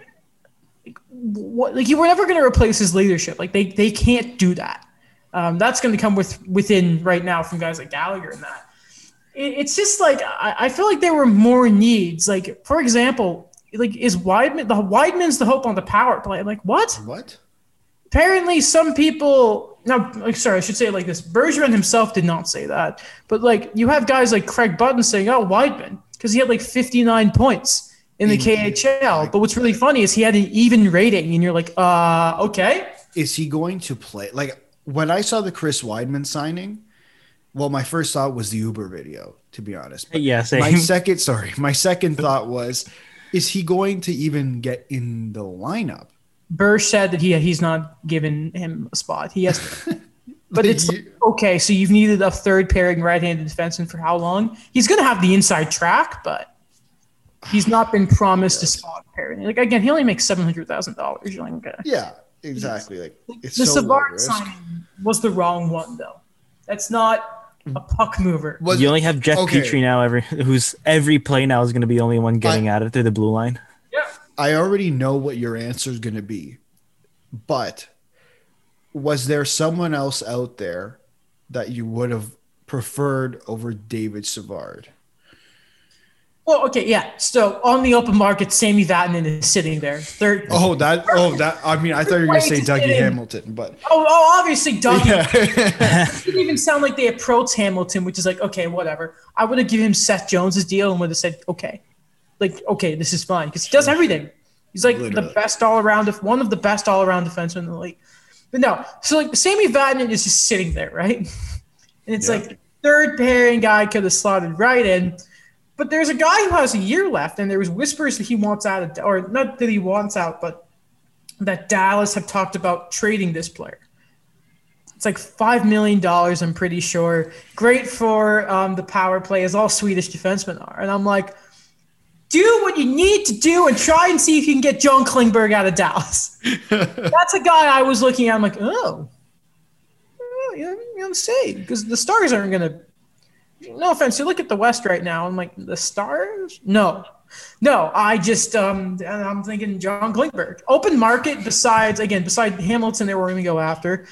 like, what, like you were never going to replace his leadership. Like they they can't do that. Um, that's going to come with within right now from guys like Gallagher and that. It, it's just like I, I feel like there were more needs. Like for example, like is Wideman the Wideman's the hope on the power play? Like what? What? Apparently, some people now. Like, sorry, I should say it like this. Bergeron himself did not say that, but like you have guys like Craig Button saying, "Oh, Wideman," because he had like fifty-nine points in the K H L. But what's really funny is he had an even rating, and you're like, uh, okay. Is he going to play? Like when I saw the Chris Wideman signing, well, my first thought was the Uber video, to be honest. But yeah, same. My second, sorry, my second thought was, is he going to even get in the lineup? Bursch said that he he's not given him a spot. He has to. But it's like, okay, so you've needed a third pairing right-handed defenseman for how long? He's going to have the inside track, but he's not been promised a spot pairing. Like again, he only makes seven hundred thousand dollars. You're like, okay. Yeah, exactly. Like it's the so Savard signing was the wrong one, though. That's not a puck mover. Was, you only have Jeff okay. Petrie now. Every who's every play now is going to be the only one getting I, out of through the blue line. Yeah, I already know what your answer is going to be, but was there someone else out there that you would have preferred over David Savard? Well, okay, yeah. So on the open market, Sami Vatanen is sitting there. Third. Oh, that. Oh, that. I mean, I thought you were going to say Dougie Hamilton, but oh, oh obviously Dougie. Yeah. It didn't even sound like they approached Hamilton, which is like, okay, whatever. I would have given him Seth Jones's deal and would have said, okay, like, okay, this is fine because he does everything. He's like Literally. the best all around, one of the best all around defensemen in the league. But no, so like Sami Vatanen is just sitting there, right? And it's yeah. like third pairing guy could have slotted right in. But there's a guy who has a year left, and there was whispers that he wants out, of, or not that he wants out, but that Dallas have talked about trading this player. It's like five million dollars, I'm pretty sure. Great for um, the power play, as all Swedish defensemen are. And I'm like, do what you need to do and try and see if you can get John Klingberg out of Dallas. That's a guy I was looking at. I'm like, oh, well, you know, I'm safe because the Stars aren't going to – no offense, you look at the West right now. I'm like, the Stars? No. No, I just um, – I'm thinking John Klingberg. Open market besides – again, besides Hamilton they were going to go after.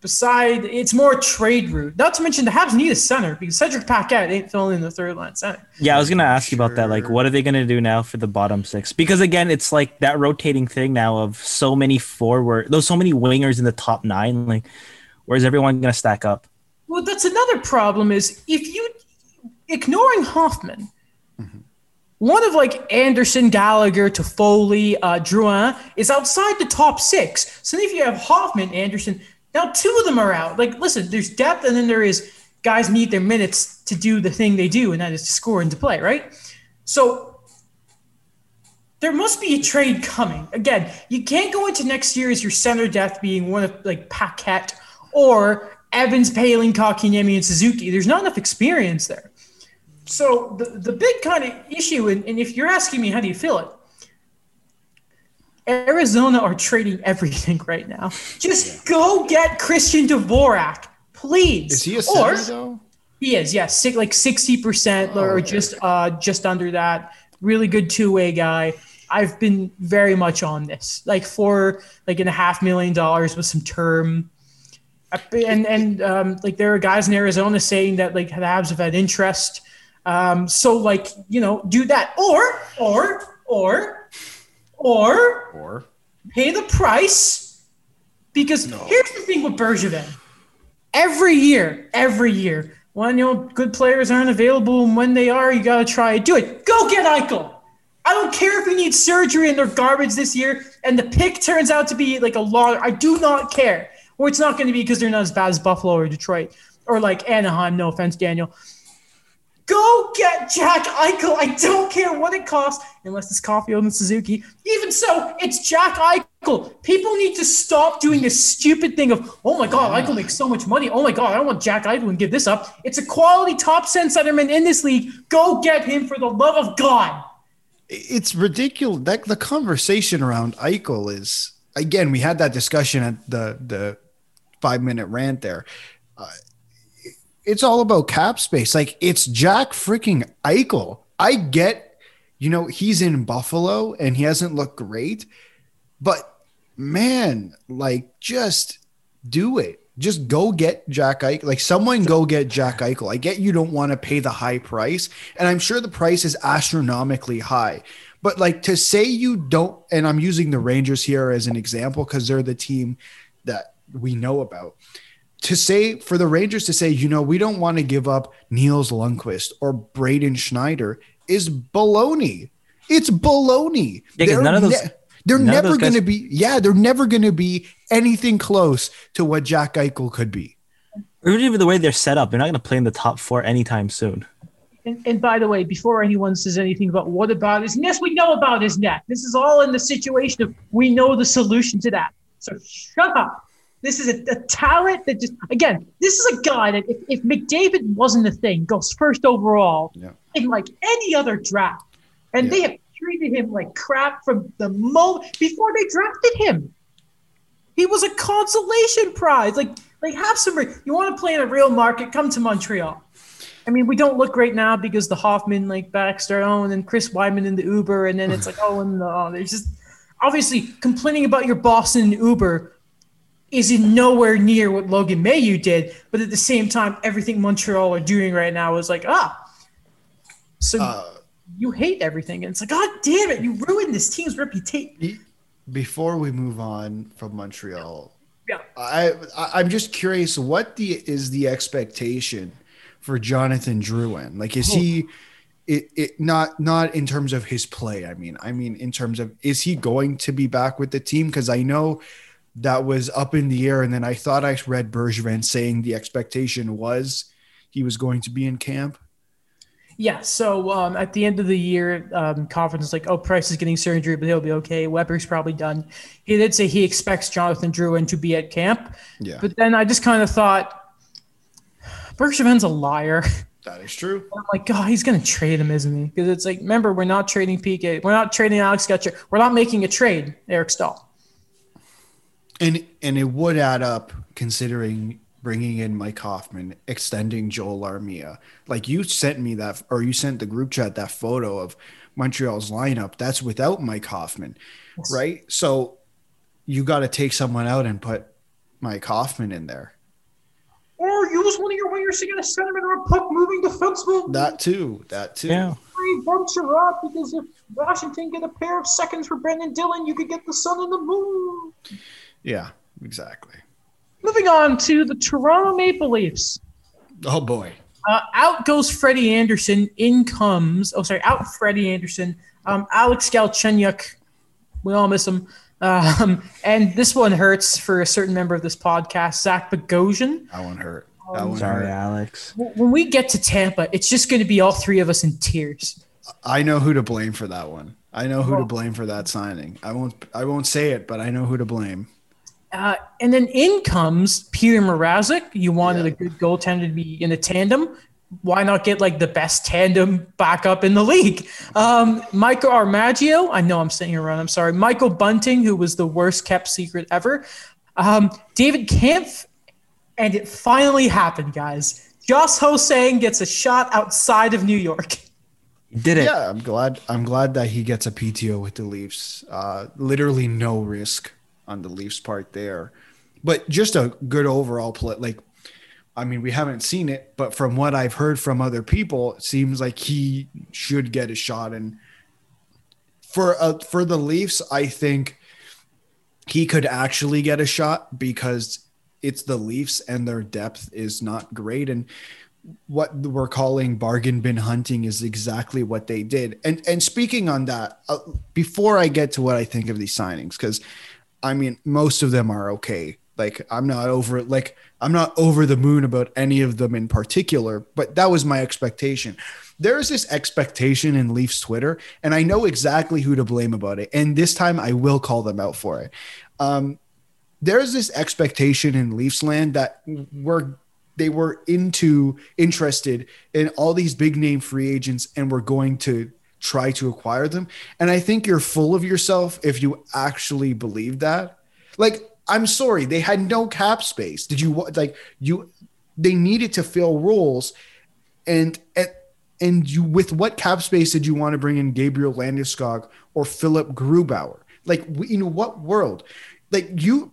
Beside – it's more trade route. Not to mention the Habs need a center because Cedric Paquette ain't filling in the third-line center. Yeah, I was going to ask you about sure. that. Like, what are they going to do now for the bottom six? Because, again, it's like that rotating thing now of so many forward – those so many wingers in the top nine. Like, where's everyone going to stack up? Well, that's another problem is if you – ignoring Hoffman, mm-hmm. one of like Anderson, Gallagher, Toffoli, uh, Drouin is outside the top six. So if you have Hoffman, Anderson, now two of them are out. Like, listen, there's depth and then there is guys need their minutes to do the thing they do, and that is to score and to play, right? So there must be a trade coming. Again, you can't go into next year as your center depth being one of like Paquette or – Evans, Palin, Kotkaniemi, and Suzuki. There's not enough experience there. So the, the big kind of issue, and, and if you're asking me, how do you feel it? Arizona are trading everything right now. Just yeah. go get Christian Dvorak, please. Is he a center, though? He is, yeah, six, like sixty percent oh, or just okay. uh, just under that. Really good two-way guy. I've been very much on this. Like four, like and a half million dollars with some term. And and um, like there are guys in Arizona saying that like the Habs have had interest, um, so like you know do that or or or or or pay the price because no. here's the thing with Bergevin. Every year, every year, when you know good players aren't available and when they are, you gotta try to do it. Go get Eichel. I don't care if you need surgery and they're garbage this year, and the pick turns out to be like a lot. I do not care. Or it's not going to be because they're not as bad as Buffalo or Detroit or like Anaheim. No offense, Daniel. Go get Jack Eichel. I don't care what it costs, unless it's Caulfield and Suzuki. Even so, it's Jack Eichel, people need to stop doing this stupid thing of, oh my God, Eichel makes so much money. Oh my God, I don't want Jack Eichel and give this up. It's a quality top ten centerman in this league. Go get him for the love of God. It's ridiculous. That, the conversation around Eichel is, again, we had that discussion at the, the five-minute rant there. Uh, it's all about cap space. Like, it's Jack freaking Eichel. I get, you know, he's in Buffalo and he hasn't looked great. But, man, like, just do it. Just go get Jack Eichel. Like, someone go get Jack Eichel. I get you don't want to pay the high price, and I'm sure the price is astronomically high. But, like, to say you don't – and I'm using the Rangers here as an example because they're the team that we know about – to say, for the Rangers to say, you know, we don't want to give up Niels Lundqvist or Braden Schneider is baloney. It's baloney. Yeah, because none of those ne- – They're None never going to be, yeah, they're never going to be anything close to what Jack Eichel could be. Or even the way they're set up, they're not going to play in the top four anytime soon. And, and by the way, before anyone says anything about what about his neck, yes, we know about his neck. This is all in the situation of we know the solution to that. So shut up. This is a, a talent that just, again, this is a guy that if, if McDavid wasn't a thing, goes first overall yeah. in like any other draft. And yeah. they have treated him like crap from the moment before they drafted him. He was a consolation prize. Like, like have some. Re- you want to play in a real market? Come to Montreal. I mean, we don't look great now because the Hoffman, like Baxter, oh, and then Chris Wideman in the Uber, and then it's like, oh, and oh, there's just obviously complaining about your Boston Uber is in nowhere near what Logan Mailloux did. But at the same time, everything Montreal are doing right now is like ah, so. Uh- You hate everything. And it's like, God damn it. You ruined this team's reputation. Before we move on from Montreal, yeah. I, I, I'm just curious, what the is the expectation for Jonathan Drouin? Like, is oh. he it, it not not in terms of his play? I mean, I mean, in terms of, is he going to be back with the team? Because I know that was up in the air. And then I thought I read Bergeron saying the expectation was he was going to be in camp. Yeah, so um, at the end of the year, um, conference is like, oh, Price is getting surgery, but he'll be okay. Weber's probably done. He did say he expects Jonathan Drouin to be at camp. Yeah. But then I just kind of thought, Bergevin's a liar. That is true. And I'm like, God, he's going to trade him, isn't he? Because it's like, remember, we're not trading P K. We're not trading Alex Getcher. We're not making a trade, Eric Staal. And, and it would add up considering – bringing in Mike Hoffman, extending Joel Armia. Like you sent me that, or you sent the group chat that photo of Montreal's lineup. That's without Mike Hoffman, yes. right? So you got to take someone out and put Mike Hoffman in there. Or use one of your wingers to get a centerman or a puck-moving defenseman. That too, that too. Yeah. Three bunch are up because if Washington get a pair of seconds for Brendan Dillon, you could get the sun and the moon. Yeah, exactly. Moving on to the Toronto Maple Leafs. Oh, boy. Uh, out goes Freddie Anderson. In comes – oh, sorry, out Freddie Anderson. Um, Alex Galchenyuk. We all miss him. Um, and this one hurts for a certain member of this podcast, Zach Bogosian. That one hurt. That um, one sorry, hurt. Alex. When we get to Tampa, it's just going to be all three of us in tears. I know who to blame for that one. I know who oh. to blame for that signing. I won't. I won't say it, but I know who to blame. Uh, and then in comes Peter Mrazek. You wanted yeah. a good goaltender to be in a tandem. Why not get like the best tandem backup in the league? Um, Michael Amadio. I know I'm sitting here wrong. I'm sorry. Michael Bunting, who was the worst kept secret ever. Um, David Kampf. And it finally happened, guys. Joss Hosang gets a shot outside of New York. Did it? Yeah, I'm glad. I'm glad that he gets a P T O with the Leafs. Uh, literally no risk on the Leafs part there, but just a good overall play. Like, I mean, we haven't seen it, but from what I've heard from other people, it seems like he should get a shot. And for, uh, for the Leafs, I think he could actually get a shot because it's the Leafs and their depth is not great. And what we're calling bargain bin hunting is exactly what they did. And, and speaking on that, uh, before I get to what I think of these signings, because I mean, most of them are okay. Like, I'm not over it. Like, I'm not over the moon about any of them in particular, but that was my expectation. There is this expectation in Leafs Twitter, and I know exactly who to blame about it. And this time I will call them out for it. Um, there's this expectation in Leafs land that we're, they were into interested in all these big name free agents and we're going to try to acquire them. And I think you're full of yourself if you actually believe that. Like, I'm sorry, they had no cap space. Did you like you? They needed to fill roles, and and and you with what cap space did you want to bring in Gabriel Landeskog or Philip Grubauer? Like, in what world? Like you,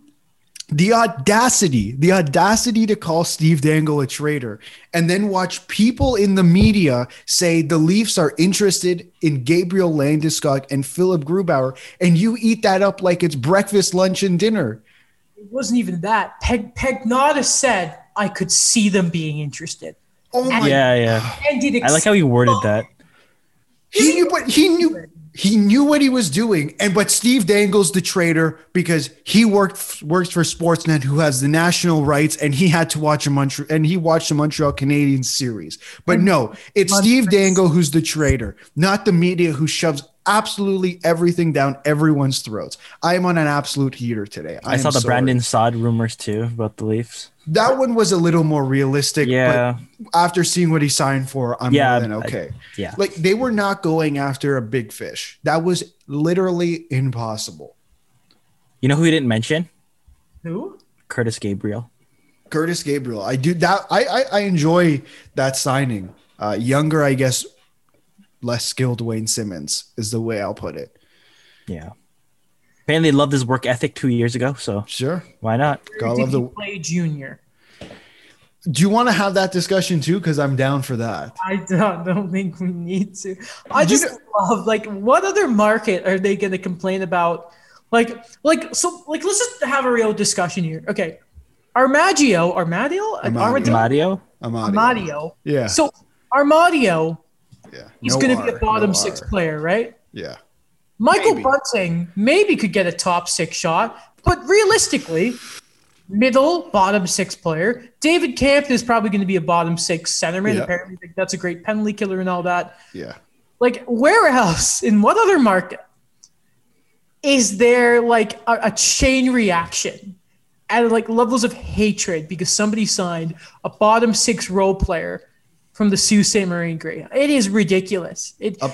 the audacity, the audacity to call Steve Dangle a traitor, and then watch people in the media say the Leafs are interested in Gabriel Landeskog and Philip Grubauer, and you eat that up like it's breakfast, lunch, and dinner. It wasn't even that. Peg Pegnotta said, I could see them being interested. Oh my! Yeah, yeah. And did I like how he worded that. He knew what he knew. He knew what he was doing, and but Steve Dangle's the traitor because he worked works for Sportsnet, who has the national rights, and he had to watch a Montreal and he watched the Montreal Canadiens series. But no, it's Steve Dangle who's the traitor, not the media who shoves absolutely everything down everyone's throats. I am on an absolute heater today. I, I saw the sorry. Brandon Saad rumors too about the Leafs. That one was a little more realistic. Yeah. But after seeing what he signed for, I'm yeah, more than okay. I, yeah. Like, they were not going after a big fish. That was literally impossible. You know who he didn't mention? Who? Curtis Gabriel. Curtis Gabriel. I do that. I I, I enjoy that signing. Uh, younger, I guess. Less skilled Wayne Simmons is the way I'll put it. Yeah. Apparently loved his work ethic two years ago, so sure, why not? God love the play junior. Do you want to have that discussion too? Because I'm down for that. I don't, don't think we need to. I just love, like, what other market are they going to complain about? Like, like so, like, let's just have a real discussion here. Okay, Armadio, Armadio, Amadio, Amadio, yeah. So Armadio. Yeah. He's no going to be a bottom no six R. player, right? Yeah. Michael Bunting maybe could get a top six shot, but realistically, middle, bottom six player. David Camp is probably going to be a bottom six centerman. Yeah. Apparently, that's a great penalty killer and all that. Yeah. Like, where else, in what other market, is there like a, a chain reaction and like levels of hatred because somebody signed a bottom six role player from the Sault Ste. Marie Greyhound? It is ridiculous. It. Uh,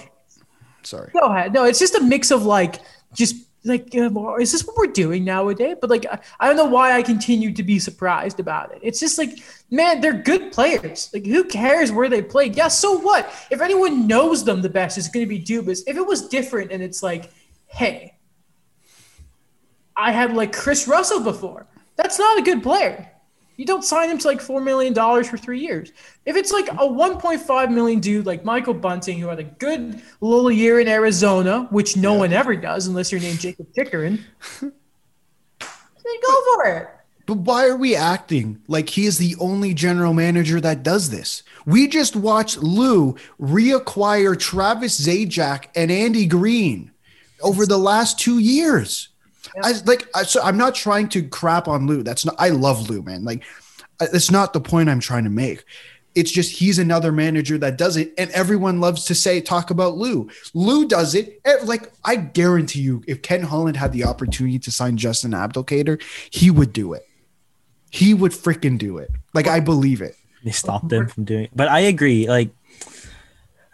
sorry. Go ahead. No, it's just a mix of like, just like, uh, is this what we're doing nowadays? But like, I, I don't know why I continue to be surprised about it. It's just like, man, they're good players. Like, who cares where they played? Yeah, so what? If anyone knows them the best, it's going to be Dubas. If it was different and it's like, hey, I had like Chris Russell before. That's not a good player. You don't sign him to like four million dollars for three years. If it's like a one point five million dollars dude like Michael Bunting, who had a good little year in Arizona, which no yeah. one ever does unless you're named Jacob Chickering, then go for it. But why are we acting like he is the only general manager that does this? We just watched Lou reacquire Travis Zajac and Andy Green over the last two years. Yeah. I like I, so I'm not trying to crap on Lou. That's not, I love Lou, man. Like, that's not the point I'm trying to make. It's just he's another manager that does it, and everyone loves to say talk about Lou. Lou does it. Like, I guarantee you, if Ken Holland had the opportunity to sign Justin Abdelkader, he would do it. He would freaking do it. Like, I believe it. They stopped him from doing it. But I agree. Like,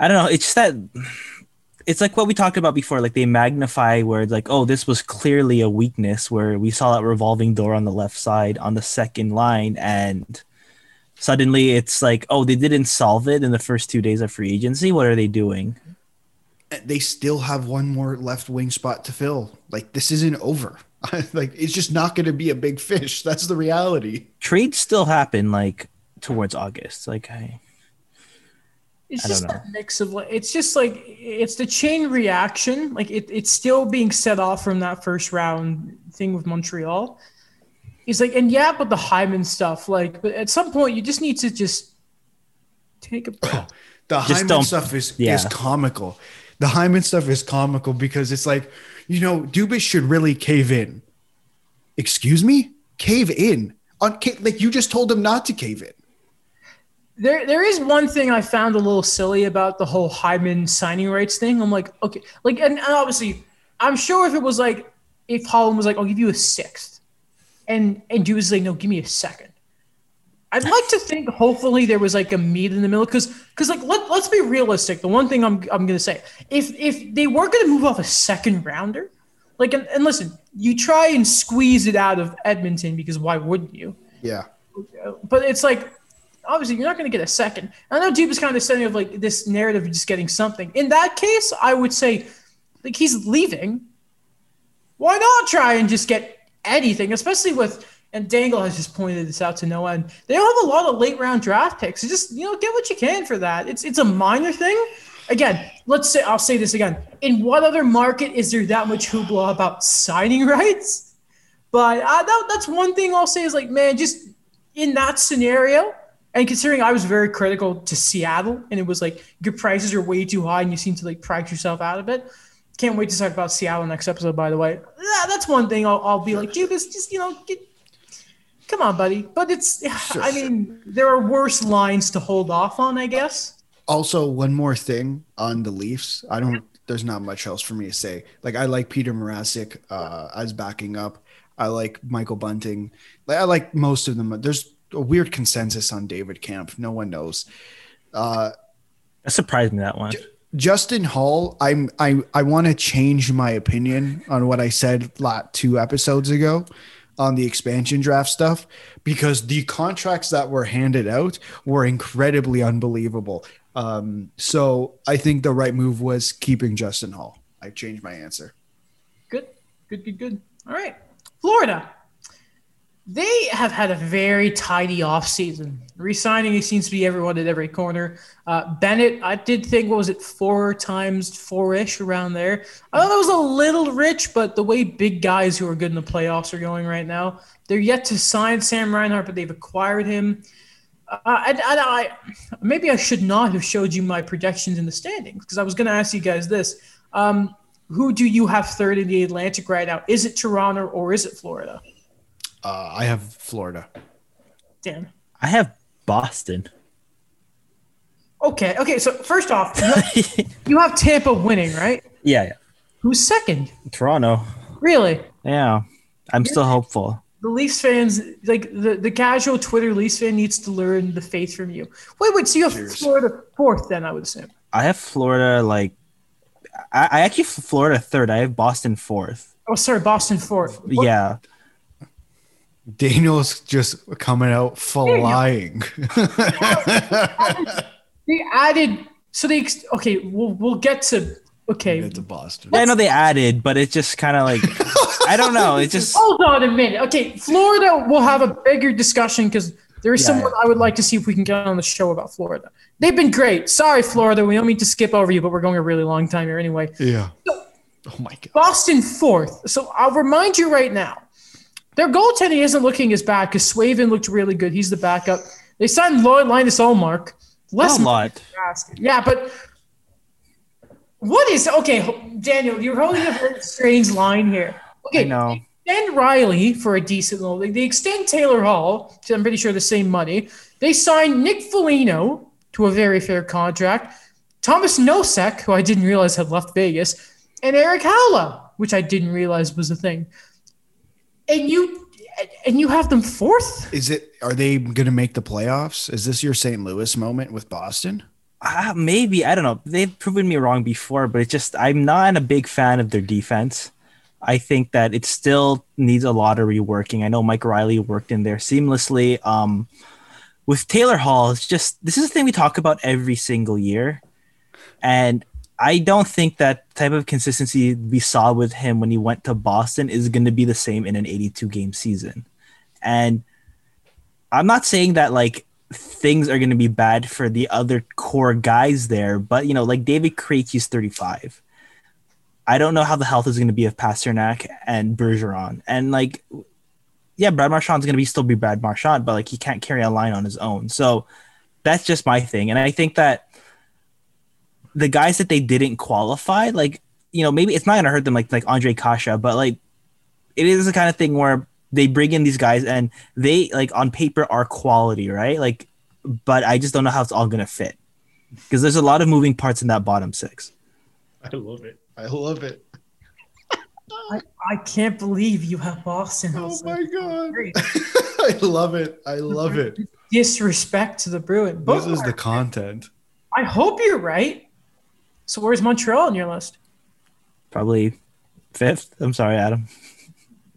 I don't know. It's just that. It's like what we talked about before, like they magnify where it's like, oh, this was clearly a weakness where we saw that revolving door on the left side on the second line. And suddenly it's like, oh, they didn't solve it in the first two days of free agency. What are they doing? They still have one more left wing spot to fill. Like, this isn't over. Like, it's just not going to be a big fish. That's the reality. Trades still happen like towards August. Like, I... It's just a mix of like, it's just like, it's the chain reaction. Like it, it's still being set off from that first round thing with Montreal. It's like, and yeah, but the Hyman stuff, like, but at some point you just need to just take a breath. The just Hyman stuff is, yeah. is comical. The Hyman stuff is comical because it's like, you know, Dubas should really cave in. Excuse me? cave in on, like you just told him not to cave in. There, there is one thing I found a little silly about the whole Hyman signing rights thing. I'm like, okay, like, and obviously, I'm sure if it was like, if Holland was like, I'll give you a sixth, and and Dude was like, no, give me a second. I'd like to think hopefully there was like a meet in the middle, because because like let let's be realistic. The one thing I'm I'm gonna say, if if they weren't gonna move off a second rounder, like and, and listen, you try and squeeze it out of Edmonton because why wouldn't you? Yeah, but it's like, obviously, you're not going to get a second. I know Dude is kind of setting up like this narrative of just getting something. In that case, I would say, like, he's leaving. Why not try and just get anything, especially with – and Dangle has just pointed this out to no end. They don't have a lot of late-round draft picks. So just, you know, get what you can for that. It's it's a minor thing. Again, let's say – I'll say this again. In what other market is there that much hoopla about signing rights? But I, that, that's one thing I'll say is, like, man, just in that scenario – and considering I was very critical to Seattle, and it was like your prices are way too high, and you seem to like price yourself out of it. Can't wait to talk about Seattle next episode, by the way. Yeah, that's one thing I'll, I'll be like, dude, this just you know, get, come on, buddy. But it's, sure, I mean, there are worse lines to hold off on, I guess. Also, one more thing on the Leafs. I don't. There's not much else for me to say. Like, I like Peter Mrazek uh, as backing up. I like Michael Bunting. I like most of them. There's a weird consensus on David Camp. No one knows. Uh, that surprised me, that one. J- Justin Hall, I'm, I I want to change my opinion on what I said lot two episodes ago on the expansion draft stuff, because the contracts that were handed out were incredibly unbelievable. Um, so I think the right move was keeping Justin Hall. I changed my answer. Good, good, good, good. All right. Florida. They have had a very tidy offseason. Resigning seems to be everyone at every corner. Uh, Bennett, I did think, what was it, four times four-ish around there. I thought that was a little rich, but the way big guys who are good in the playoffs are going right now, they're yet to sign Sam Reinhart, but they've acquired him. Uh, I, I, I, maybe I should not have showed you my projections in the standings, because I was going to ask you guys this. Um, who do you have third in the Atlantic right now? Is it Toronto or is it Florida? Uh, I have Florida. Damn. I have Boston. Okay. Okay. So first off, you have Tampa winning, right? Yeah. yeah. Who's second? Toronto. Really? Yeah. I'm yeah. still hopeful. The Leafs fans, like the, the casual Twitter Leafs fan, needs to learn the faith from you. Wait, wait. So you have Cheers. Florida fourth, then I would assume. I have Florida like. I, I actually have Florida third. I have Boston fourth. Oh, sorry, Boston fourth. What? Yeah. Daniel's just coming out flying. They added, so they okay. We'll we'll get to okay. We'll get to Boston. I know they added, but it's just kind of like I don't know. It's just hold on a minute. Okay, Florida will have a bigger discussion because there is yeah, someone yeah. I would like to see if we can get on the show about Florida. They've been great. Sorry, Florida, we don't mean to skip over you, but we're going a really long time here anyway. Yeah. So, oh my God. Boston fourth. So I'll remind you right now. Their goaltending isn't looking as bad because Swayven looked really good. He's the backup. They signed Linus Ullmark. Less lot. Yeah, but what is – okay, Daniel, you're holding a very strange line here. Okay, I know. They extend Riley for a decent little – they extend Taylor Hall to, I'm pretty sure, the same money. They signed Nick Foligno to a very fair contract, Thomas Nosek, who I didn't realize had left Vegas, and Eric Haula, which I didn't realize was a thing. And you and you have them fourth? Is it? Are they going to make the playoffs? Is this your Saint Louis moment with Boston? Uh, maybe. I don't know. They've proven me wrong before, but it's just I'm not a big fan of their defense. I think that it still needs a lot of reworking. I know Mike Riley worked in there seamlessly. Um, with Taylor Hall, it's just this is the thing we talk about every single year. And I don't think that type of consistency we saw with him when he went to Boston is going to be the same in an eighty-two game season. And I'm not saying that like things are going to be bad for the other core guys there, but you know, like David Krejci, he's thirty-five. I don't know how the health is going to be of Pasternak and Bergeron. And like, yeah, Brad Marchand's going to be still be Brad Marchand, but like he can't carry a line on his own. So that's just my thing. And I think that the guys that they didn't qualify, like, you know, maybe it's not going to hurt them like like Andre Kasha, but like it is the kind of thing where they bring in these guys and they, like, on paper are quality, right? Like, but I just don't know how it's all going to fit because there's a lot of moving parts in that bottom six. I love it. I love it. I, I can't believe you have Boston. Oh, my like, God. I love it. I love it. Disrespect to the Bruins. This Both is the content. I hope you're right. So where's Montreal on your list? Probably fifth. I'm sorry, Adam.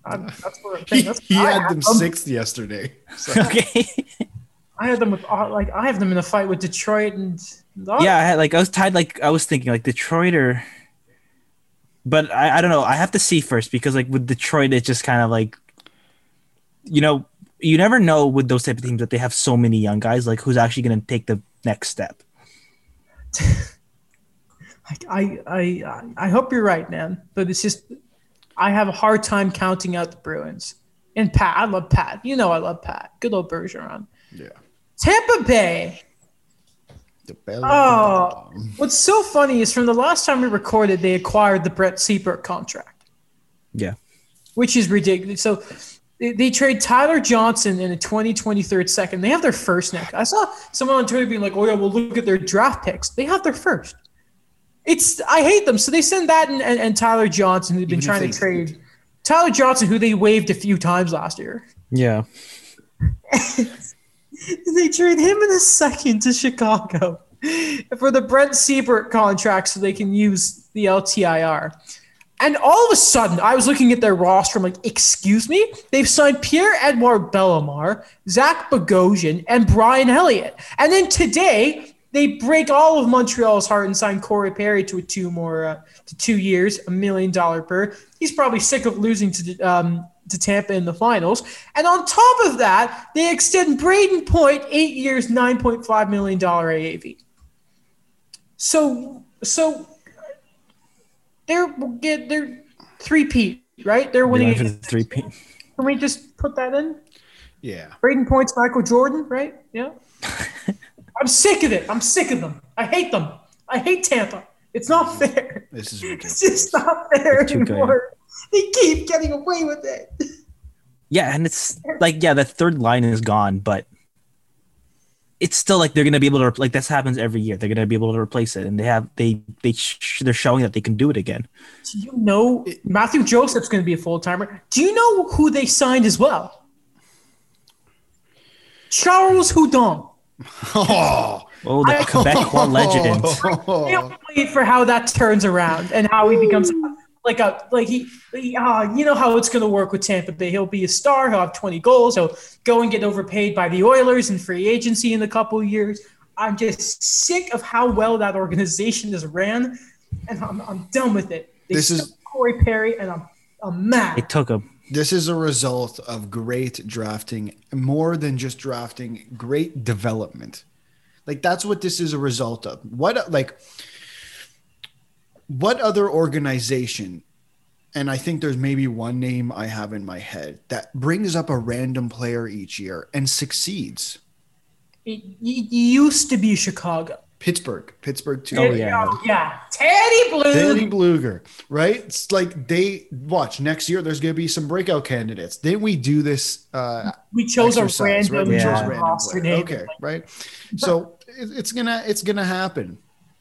I'm, that's what I'm thinking. That's he he had, had them sixth yesterday. So. Okay. I had them with like I have them in a fight with Detroit and yeah, I had like I was tied like I was thinking like Detroit or, but I, I don't know. I have to see first because like with Detroit, it's just kind of like, you know, you never know with those type of teams that they have so many young guys. Like who's actually going to take the next step? I I I hope you're right, man. But it's just I have a hard time counting out the Bruins and Pat. I love Pat. You know I love Pat. Good old Bergeron. Yeah. Tampa Bay. Oh, what's so funny is from the last time we recorded, they acquired the Brett Seabrook contract. Yeah. Which is ridiculous. So they, they trade Tyler Johnson in a twenty twenty-three second. They have their first neck. I saw someone on Twitter being like, oh, yeah, well, look at their draft picks. They have their first. It's I hate them. So they send that and, and, and Tyler Johnson, who've been Even trying to trade. Good. Tyler Johnson, who they waived a few times last year. Yeah. They trade him in a second to Chicago for the Brent Siebert contract so they can use the L T I R. And all of a sudden, I was looking at their roster. I'm like, excuse me? They've signed Pierre-Edouard Bellemare, Zach Bogosian, and Brian Elliott. And then today, they break all of Montreal's heart and sign Corey Perry to a two more uh, to two years, a million dollar per. He's probably sick of losing to um, to Tampa in the finals. And on top of that, they extend Braden Point eight years, nine point five million dollars A A V. So, so they're, they're three-peat, right? They're winning. Yeah, three-peat. Can we just put that in? Yeah. Braden Point's Michael Jordan, right? Yeah. I'm sick of it. I'm sick of them. I hate them. I hate Tampa. It's not fair. This is ridiculous. It's just not fair anymore. Good. They keep getting away with it. Yeah, and it's like, yeah, the third line is gone, but it's still like they're going to be able to re- like this happens every year. They're going to be able to replace it, and they have they they sh- they're showing that they can do it again. Do you know Matthew Joseph's going to be a full timer? Do you know who they signed as well? Charles Houdon. Oh, oh the I, Quebecois legend. I can't wait for how that turns around and how he becomes. Like a like he, he uh, you know how it's going to work with Tampa Bay. He'll be a star. He'll have twenty goals. He'll go and get overpaid by the Oilers in free agency in a couple of years. I'm just sick of how well that organization is ran, and I'm I'm done with it. They this is Corey Perry, and I'm I'm mad. It took him. This is a result of great drafting, more than just drafting. Great development, like that's what this is a result of. What like. What other organization, and I think there's maybe one name I have in my head, that brings up a random player each year and succeeds? It, it used to be Chicago. Pittsburgh. Pittsburgh, too. Oh, yeah. Oh, yeah. Teddy Bluger. Teddy Bluger, right? It's like they – watch, next year there's going to be some breakout candidates. Didn't we do this uh, We chose a random, right? we yeah. chose random player. Name. Okay, right? So it's going to it's gonna happen.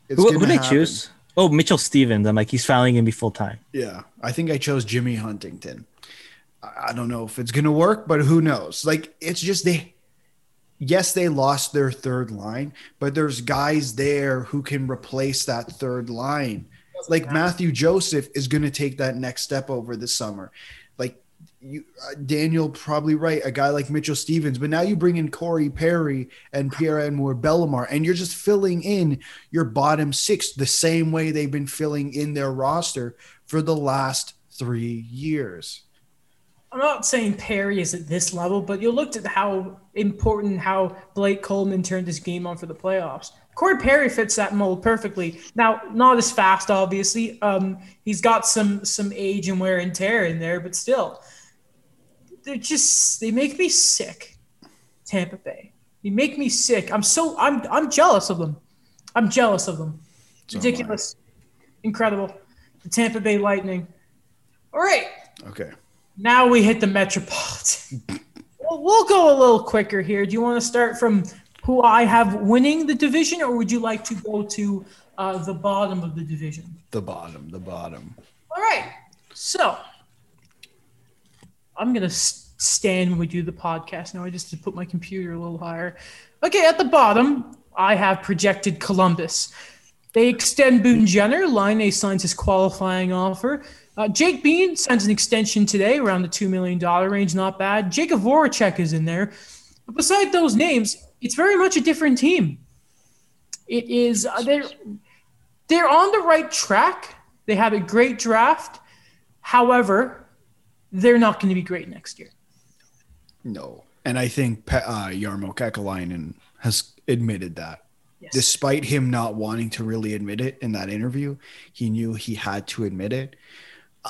It's who, gonna who did happen. They choose? Oh, Mitchell Stevens. I'm like, he's finally going to be full-time. Yeah. I think I chose Jimmy Huntington. I don't know if it's going to work, but who knows? Like, it's just they – yes, they lost their third line, but there's guys there who can replace that third line. Like, Matthew Joseph is going to take that next step over the summer. Like, you, uh, Daniel probably right, a guy like Mitchell Stevens. But now you bring in Corey Perry and Pierre-Edouard Bellemare, and you're just filling in your bottom six the same way they've been filling in their roster for the last three years. I'm not saying Perry is at this level, but you looked at how important, how Blake Coleman turned his game on for the playoffs. Corey Perry fits that mold perfectly. Now, not as fast, obviously. Um, he's got some some age and wear and tear in there, but still – They're just, they make me sick, Tampa Bay. They make me sick. I'm so, I'm I'm jealous of them. I'm jealous of them. It's ridiculous. Incredible. The Tampa Bay Lightning. All right. Okay. Now we hit the Metropolitan. Well, we'll go a little quicker here. Do you want to start from who I have winning the division, or would you like to go to uh, the bottom of the division? The bottom, the bottom. All right. So I'm going to stand when we do the podcast. Now I just put my computer a little higher. Okay, at the bottom, I have projected Columbus. They extend Boone Jenner. Line A signs his qualifying offer. Uh, Jake Bean signs an extension today around the two million dollars range. Not bad. Jacob Voracek is in there. But beside those names, it's very much a different team. It is uh, – they're, they're on the right track. They have a great draft. However, they're not going to be great next year. No. And I think uh, Jarmo Kekalainen has admitted that. Yes. Despite him not wanting to really admit it in that interview, he knew he had to admit it.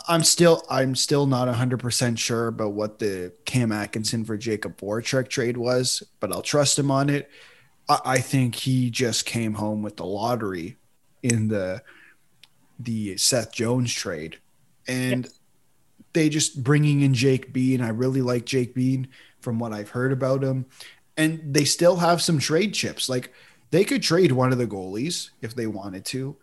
I'm still I'm still not one hundred percent sure about what the Cam Atkinson for Jacob Voracek trade was, but I'll trust him on it. I, I think he just came home with the lottery in the the Seth Jones trade. And yes. They just bringing in Jake Bean. I really like Jake Bean from what I've heard about him. And they still have some trade chips. Like, they could trade one of the goalies if they wanted to.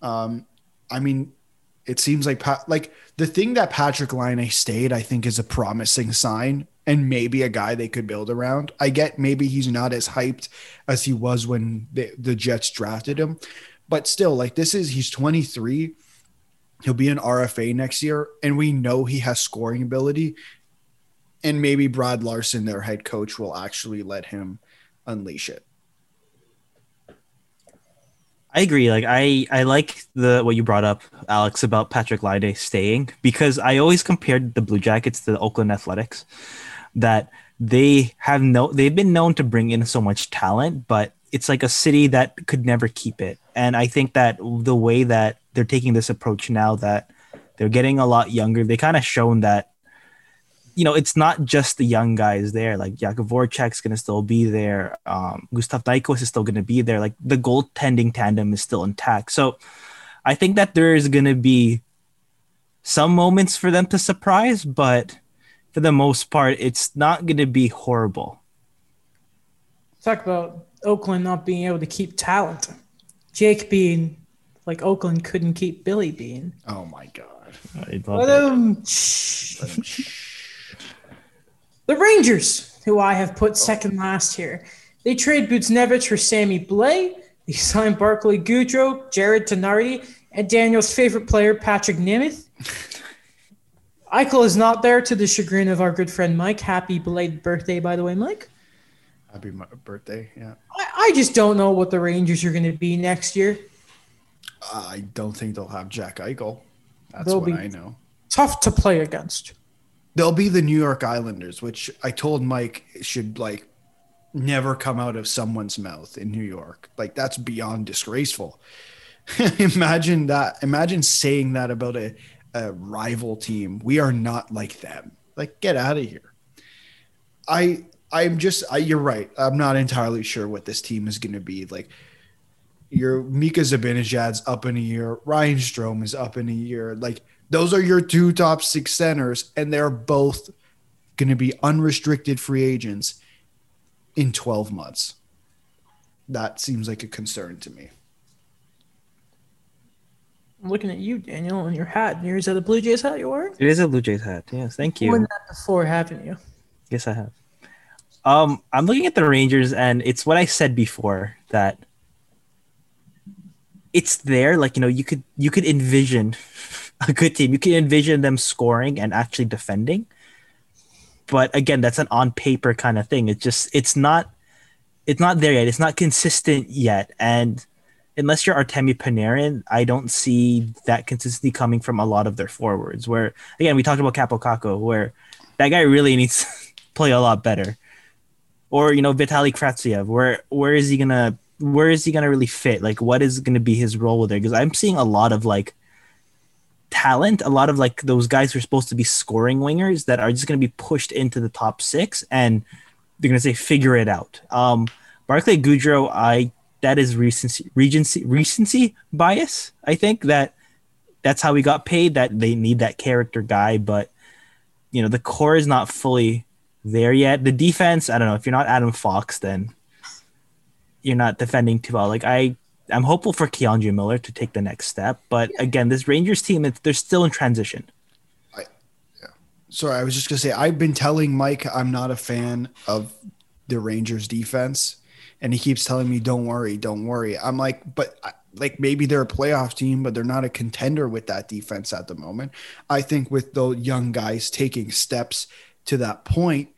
Um, I mean – It seems like like the thing that Patrick Laine stayed, I think, is a promising sign and maybe a guy they could build around. I get maybe he's not as hyped as he was when the, the Jets drafted him. But still, like this is he's twenty-three. He'll be an R F A next year. And we know he has scoring ability. And maybe Brad Larson, their head coach, will actually let him unleash it. I agree. Like I, I like the what you brought up, Alex, about Patrick Laine staying, because I always compared the Blue Jackets to the Oakland Athletics, that they have no they've been known to bring in so much talent, but it's like a city that could never keep it. And I think that the way that they're taking this approach now, that they're getting a lot younger, they kind of shown that, you know, it's not just the young guys there. Like Jakub Voracek's going to still be there. Um, Gustav Dykos is still going to be there. Like the goaltending tandem is still intact. So I think that there is going to be some moments for them to surprise, but for the most part, it's not going to be horrible. Talk about Oakland not being able to keep talent. Jake Bean, like Oakland couldn't keep Billy Bean. Oh my God. I love Let him. Let him. The Rangers, who I have put second last here, they trade Buchnevich for Sammy Blais. They sign Barclay Goodrow, Jared Tenardi, and Daniel's favorite player, Patrick Nemeth. Eichel is not there, to the chagrin of our good friend Mike. Happy belated birthday, by the way, Mike. Happy birthday, yeah. I, I just don't know what the Rangers are going to be next year. I don't think they'll have Jack Eichel. That's they'll what I know. Tough to play against. They'll be the New York Islanders, which I told Mike should like never come out of someone's mouth in New York. Like that's beyond disgraceful. Imagine that. Imagine saying that about a, a rival team. We are not like them. Like get out of here. I I'm just I, you're right. I'm not entirely sure what this team is going to be. Like your Mika Zibanejad's up in a year. Ryan Strome is up in a year. Like. Those are your two top six centers, and they're both going to be unrestricted free agents in twelve months. That seems like a concern to me. I'm looking at you, Daniel, and your hat. And yours is that a Blue Jays hat you're wearing? It is a Blue Jays hat, yes. Thank you. You've worn that before, haven't you? Yes, I have. Um, I'm looking at the Rangers, and it's what I said before, that it's there. Like, you know, you could you could envision – a good team. You can envision them scoring and actually defending. But again, that's an on paper kind of thing. It's just, it's not, it's not there yet. It's not consistent yet. And unless you're Artemi Panarin, I don't see that consistency coming from a lot of their forwards, where again, we talked about Capo Kakko, where that guy really needs to play a lot better. Or, you know, Vitali Kravtsov, where, where is he going to, where is he going to really fit? Like what is going to be his role there? Cause I'm seeing a lot of like, talent, a lot of like those guys who are supposed to be scoring wingers that are just going to be pushed into the top six, and they're going to say figure it out. Um, Barclay Goodrow, I that is recency, regency, recency bias. I think that that's how he got paid. That they need that character guy, but you know, the core is not fully there yet. The defense, I don't know, if you're not Adam Fox, then you're not defending too well. Like I, I'm hopeful for Keandre Miller to take the next step. But again, this Rangers team, it's, they're still in transition. I, yeah. Sorry, I was just going to say, I've been telling Mike I'm not a fan of the Rangers defense. And he keeps telling me, don't worry, don't worry. I'm like, but like maybe they're a playoff team, but they're not a contender with that defense at the moment. I think with those young guys taking steps to that point,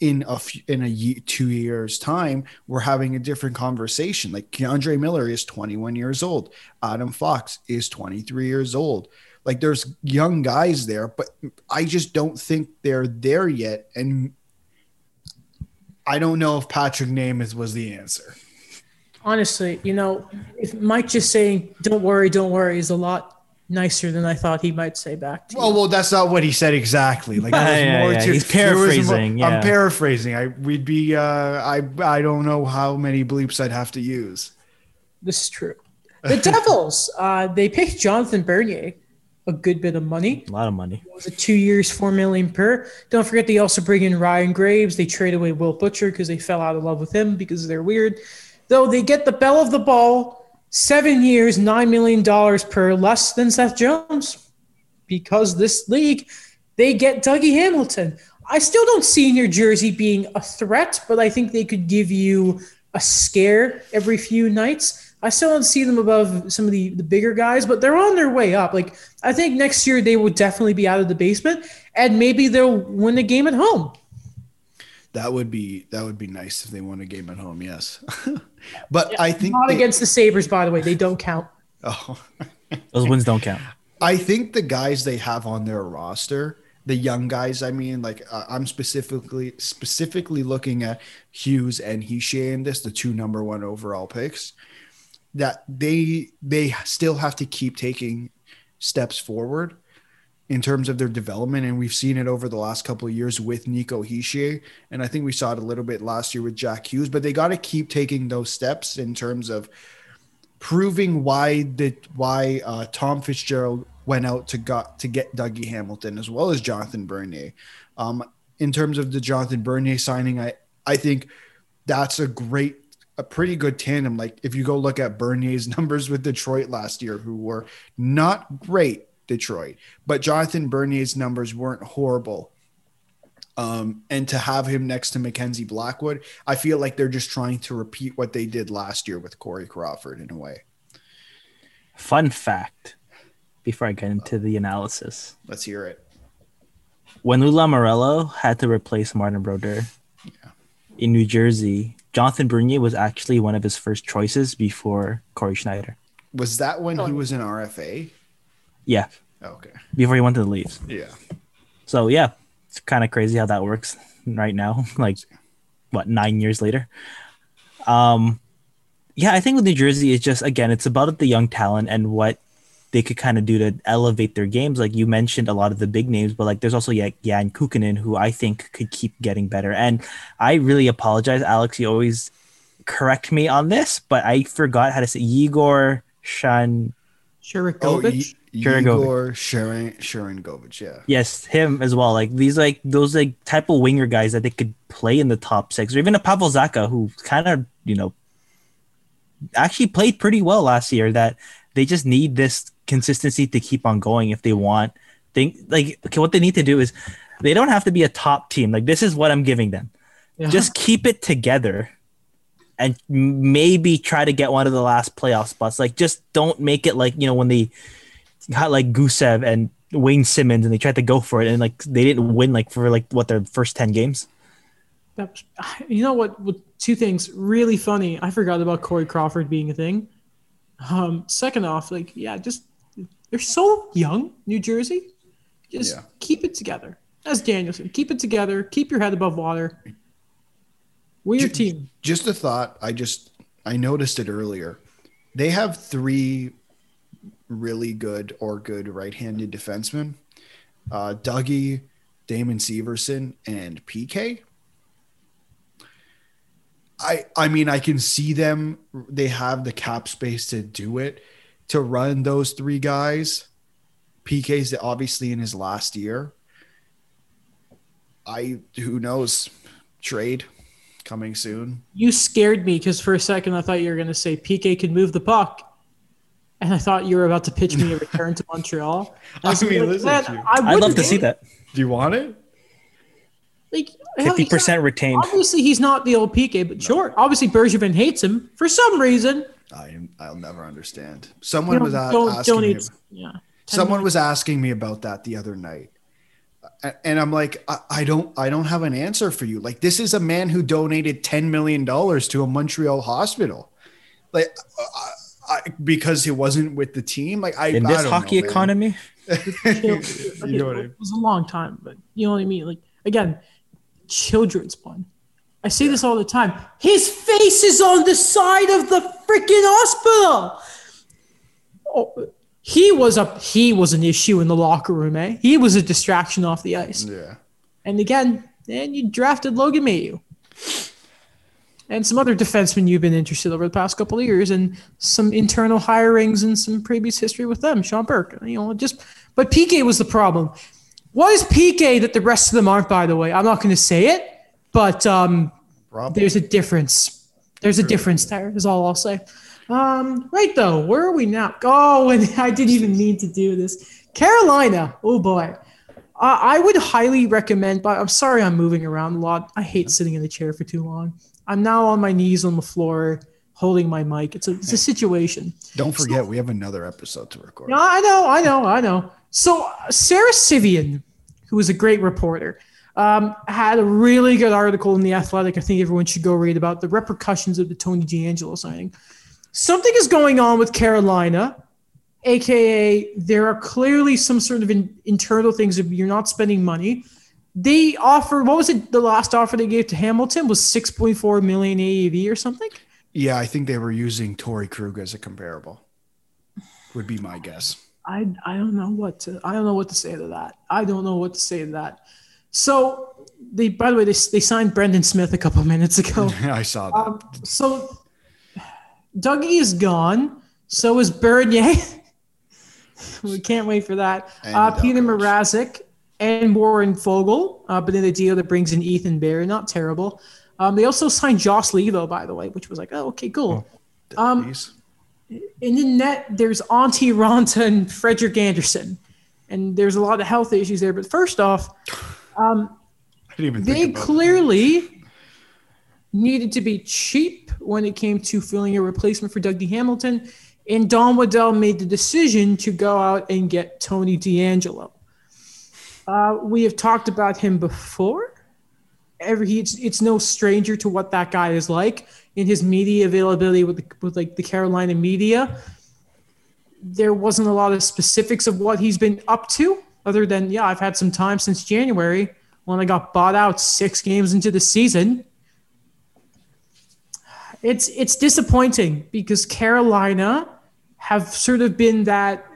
in a few, in a year, two years time, we're having a different conversation. Like Keandre Miller is twenty-one years old. Adam Fox is twenty-three years old. Like there's young guys there, but I just don't think they're there yet. And I don't know if Patrick Namath was the answer. Honestly, you know, if Mike just saying, don't worry, don't worry is a lot nicer than I thought he might say back to you. Well, well, that's not what he said exactly. Like, yeah, yeah, more yeah. To, he's paraphrasing. More, yeah. I'm paraphrasing. I we'd be. Uh, I I don't know how many bleeps I'd have to use. This is true. The Devils. Uh, they picked Jonathan Bernier, a good bit of money. A lot of money. It was a two years, four million per. Don't forget they also bring in Ryan Graves. They trade away Will Butcher because they fell out of love with him because they're weird. Though they get the bell of the ball. Seven years, nine million dollars per, less than Seth Jones. Because this league, they get Dougie Hamilton. I still don't see New Jersey being a threat, but I think they could give you a scare every few nights. I still don't see them above some of the, the bigger guys, but they're on their way up. Like I think next year they will definitely be out of the basement, and maybe they'll win a game at home. That would be that would be nice if they won a game at home, yes. But yeah, I think not they, against the Sabres, by the way. They don't count. Oh, those wins don't count. I think the guys they have on their roster, the young guys, I mean, like uh, I'm specifically specifically looking at Hughes and Hischier in this, the two number one overall picks, that they they still have to keep taking steps forward in terms of their development. And we've seen it over the last couple of years with Nico Hischier. And I think we saw it a little bit last year with Jack Hughes, but they got to keep taking those steps in terms of proving why the, why uh, Tom Fitzgerald went out to got to get Dougie Hamilton as well as Jonathan Bernier. Um, in terms of the Jonathan Bernier signing, I, I think that's a great, a pretty good tandem. Like if you go look at Bernier's numbers with Detroit last year, who were not great, Detroit, but Jonathan Bernier's numbers weren't horrible. Um, and to have him next to Mackenzie Blackwood, I feel like they're just trying to repeat what they did last year with Corey Crawford in a way. Fun fact, before I get into the analysis. Let's hear it. When Lou Lamoriello had to replace Martin Brodeur yeah. in New Jersey, Jonathan Bernier was actually one of his first choices before Corey Schneider. Was that when oh. he was in R F A? Yeah. Okay. Before he went to the Leafs. Yeah. So yeah, it's kind of crazy how that works right now. Like, what nine years later? Um, yeah, I think with New Jersey, it's just again, it's about the young talent and what they could kind of do to elevate their games. Like you mentioned, a lot of the big names, but like there's also Jan Kukkonen, who I think could keep getting better. And I really apologize, Alex. You always correct me on this, but I forgot how to say Yegor Shan. Sharakovich. Oh, Igor Sharangovich, yeah. Yes, him as well. Like these, like those, like type of winger guys that they could play in the top six, or even a Pavel Zacha, who kind of, you know, actually played pretty well last year. That they just need this consistency to keep on going if they want. Think like okay, what they need to do is they don't have to be a top team. Like this is what I'm giving them. Yeah. Just keep it together. And maybe try to get one of the last playoff spots. Like, just don't make it like, you know, when they got like Gusev and Wayne Simmons and they tried to go for it and like they didn't win like for like what their first ten games. You know what? Two things really funny. I forgot about Corey Crawford being a thing. Um, second off, like, yeah, just they're so young, New Jersey. Just yeah. keep it together. As Danielson, keep it together. Keep your head above water. We're your team. Just a thought. I just I noticed it earlier. They have three really good or good right-handed defensemen: uh, Dougie, Damon Severson, and P K. I I mean I can see them. They have the cap space to do it, to run those three guys. P K's obviously in his last year. I who knows, trade coming soon. You scared me because for a second I thought you were going to say P K could move the puck. And I thought you were about to pitch me a return to Montreal. I, I mean, like, listen, man, I I'd love to see that. Do you want it? Like fifty percent not, retained. Obviously, he's not the old P K, but no. Sure. Obviously, Bergevin hates him for some reason. I, I'll never understand. Someone was a- don't, asking don't me. About, yeah, someone minutes. was asking me about that the other night, and I'm like, I, I don't, I don't have an answer for you. Like, this is a man who donated ten million dollars to a Montreal hospital, like. I, I, because he wasn't with the team, like I in this I don't hockey know, economy, you know what I mean? It was a long time, but you know what I mean. Like again, children's one. I say yeah. this all the time. His face is on the side of the freaking hospital. Oh, he was a he was an issue in the locker room, eh? He was a distraction off the ice. Yeah. And again, then you drafted Logan Mailloux. And some other defensemen you've been interested in over the past couple of years, and some internal hirings and some previous history with them, Sean Burke. You know, just but P K was the problem. What is P K that the rest of them aren't? By the way, I'm not going to say it, but um, there's a difference. There's a difference there. Is all I'll say. Um, right though, where are we now? Oh, and I didn't even mean to do this. Carolina. Oh boy. Uh, I would highly recommend. But I'm sorry, I'm moving around a lot. I hate sitting in the chair for too long. I'm now on my knees on the floor holding my mic. It's a, it's a situation. Don't forget, so, we have another episode to record. No, I know, I know, I know. So Sarah Sivian, who is a great reporter, um, had a really good article in The Athletic. I think everyone should go read about the repercussions of the Tony DeAngelo signing. Something is going on with Carolina, a k a there are clearly some sort of in, internal things of you're not spending money. They offer, what was it? The last offer they gave to Hamilton was six point four million A A V or something. Yeah, I think they were using Torrey Krug as a comparable. Would be my guess. I I don't know what to I don't know what to say to that. I don't know what to say to that. So they, by the way, they they signed Brendan Smith a couple of minutes ago. I saw that. Um, so Dougie is gone. So is Bernier. We can't wait for that. Uh, Peter Mrazek. And Warren Fogle, uh, but then the deal that brings in Ethan Bear, not terrible. Um, they also signed Josh Lee, though, by the way, which was like, oh, okay, cool. Oh, um, and in net, there's Auntie Ronta and Frederick Anderson, and there's a lot of health issues there. But first off, um, I didn't even they think about clearly that. Needed to be cheap when it came to filling a replacement for Dougie Hamilton, and Don Waddell made the decision to go out and get Tony DeAngelo. Uh, we have talked about him before. Every it's, it's no stranger to what that guy is like in his media availability with the, with like the Carolina media. There wasn't a lot of specifics of what he's been up to, other than yeah, I've had some time since January when I got bought out six games into the season. It's it's disappointing because Carolina have sort of been that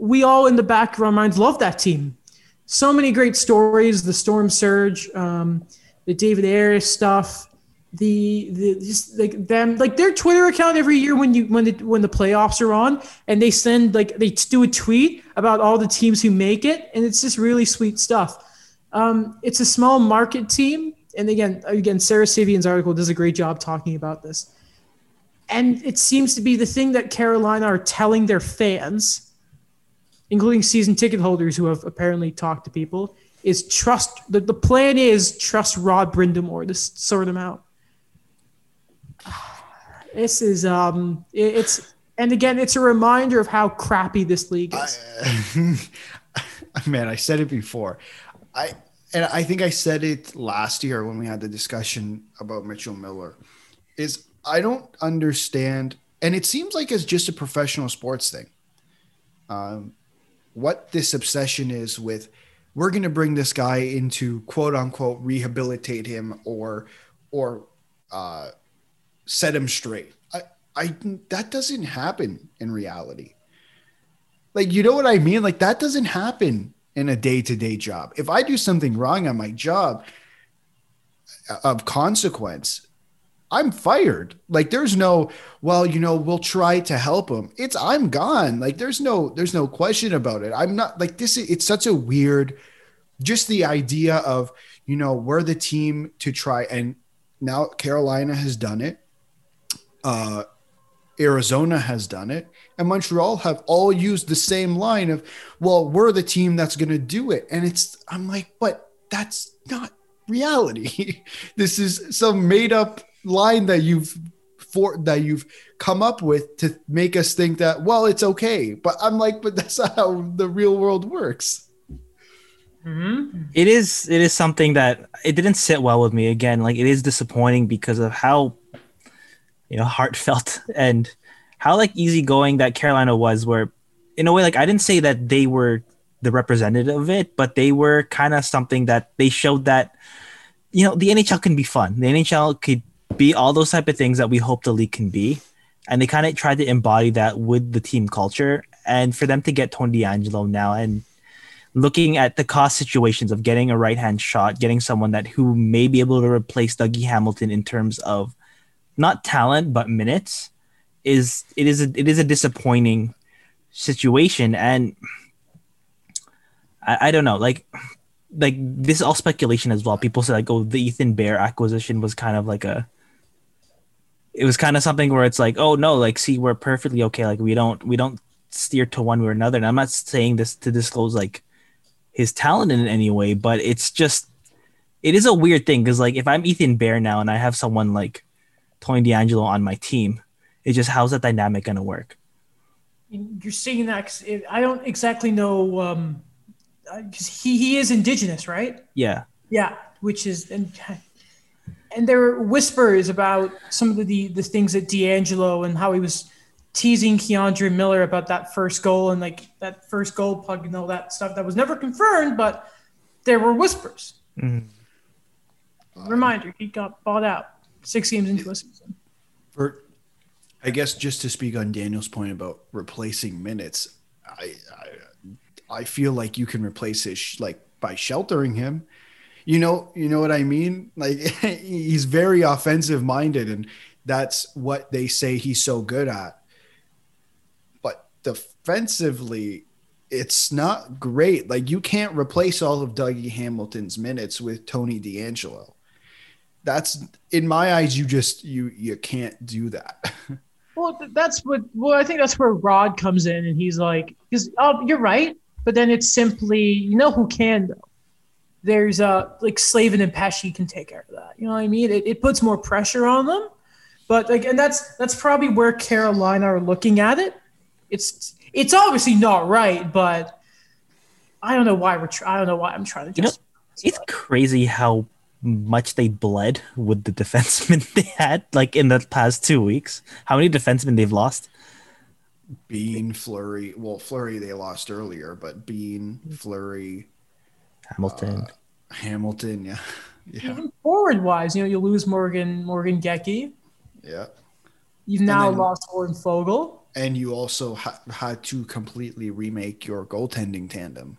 we all in the back of our minds love that team. So many great stories, the storm surge, um, the David Ayres stuff, the the just like them like their Twitter account every year when you when the when the playoffs are on and they send like they do a tweet about all the teams who make it, and it's just really sweet stuff. Um, it's a small market team, and again again Sarah Sivian's article does a great job talking about this, and it seems to be the thing that Carolina are telling their fans, including season ticket holders who have apparently talked to people, is trust – the the plan is trust Rod Brindamore to sort him out. This is um, – it, it's – and again, it's a reminder of how crappy this league is. I, man, I said it before. I And I think I said it last year when we had the discussion about Mitchell Miller, is I don't understand – and it seems like it's just a professional sports thing. Um. What this obsession is with, we're going to bring this guy into quote unquote rehabilitate him or or uh, set him straight. I, I that doesn't happen in reality. Like, you know what I mean? Like, that doesn't happen in a day-to-day job. If I do something wrong on my job of consequence, I'm fired. Like, there's no, well, you know, we'll try to help him. It's I'm gone. Like, there's no, there's no question about it. I'm not like this. It's such a weird just the idea of, you know, we're the team to try. And now Carolina has done it. Uh, Arizona has done it. And Montreal have all used the same line of, well, we're the team that's going to do it. And it's, I'm like, but that's not reality. This is some made up line that you've for that you've come up with to make us think that, well, it's okay. But I'm like, but that's not how the real world works. Mm-hmm. It is. It is something that it didn't sit well with me again. Like, it is disappointing because of how, you know, heartfelt and how like easygoing that Carolina was, where in a way, like, I didn't say that they were the representative of it, but they were kind of something that they showed that, you know, the N H L can be fun. The N H L could be all those type of things that we hope the league can be. And they kind of tried to embody that with the team culture. And for them to get Tony DeAngelo now and looking at the cost situations of getting a right-hand shot, getting someone that who may be able to replace Dougie Hamilton in terms of not talent, but minutes, is it is a, it is a disappointing situation. And I, I don't know, like, like this is all speculation as well. People say like, oh, the Ethan Bear acquisition was kind of like a, it was kind of something where it's like, oh no, like, see, we're perfectly okay. Like, we don't, we don't steer to one way or another. And I'm not saying this to disclose like his talent in any way, but it's just, it is a weird thing. Cause like, if I'm Ethan Bear now and I have someone like Tony DeAngelo on my team, it's just, how's that dynamic going to work? You're seeing that. I don't exactly know. Um, Because he, he is Indigenous, right? Yeah. Yeah, which is – and and there are whispers about some of the, the things that DeAngelo and how he was teasing Keandre Miller about that first goal and, like, that first goal puck and all that stuff that was never confirmed, but there were whispers. Mm-hmm. Reminder, he got bought out six games into a season. For, I guess just to speak on Daniel's point about replacing minutes, I, I – I feel like you can replace it sh- like by sheltering him, you know, you know what I mean? Like, he's very offensive minded and that's what they say he's so good at, but defensively it's not great. Like, you can't replace all of Dougie Hamilton's minutes with Tony DeAngelo. That's, in my eyes, you just, you, you can't do that. Well, that's what, well, I think that's where Rod comes in and he's like, he's, oh, you're right. But then it's simply, you know who can, though? There's uh, like Slavin and Pesci can take care of that. You know what I mean? It, it puts more pressure on them. But, like, and that's that's probably where Carolina are looking at it. It's it's obviously not right, but I don't know why we're try- I don't know why I'm trying to just. You know, it's crazy how much they bled with the defensemen they had, like, in the past two weeks. How many defensemen they've lost? Bean, Fleury. Well, Fleury they lost earlier, but Bean, Fleury, Hamilton, uh, Hamilton. Yeah, yeah. Even forward wise, you know, you lose Morgan, Morgan Gecki. Yeah. You've now then, lost Oren Fogle, and you also ha- had to completely remake your goaltending tandem.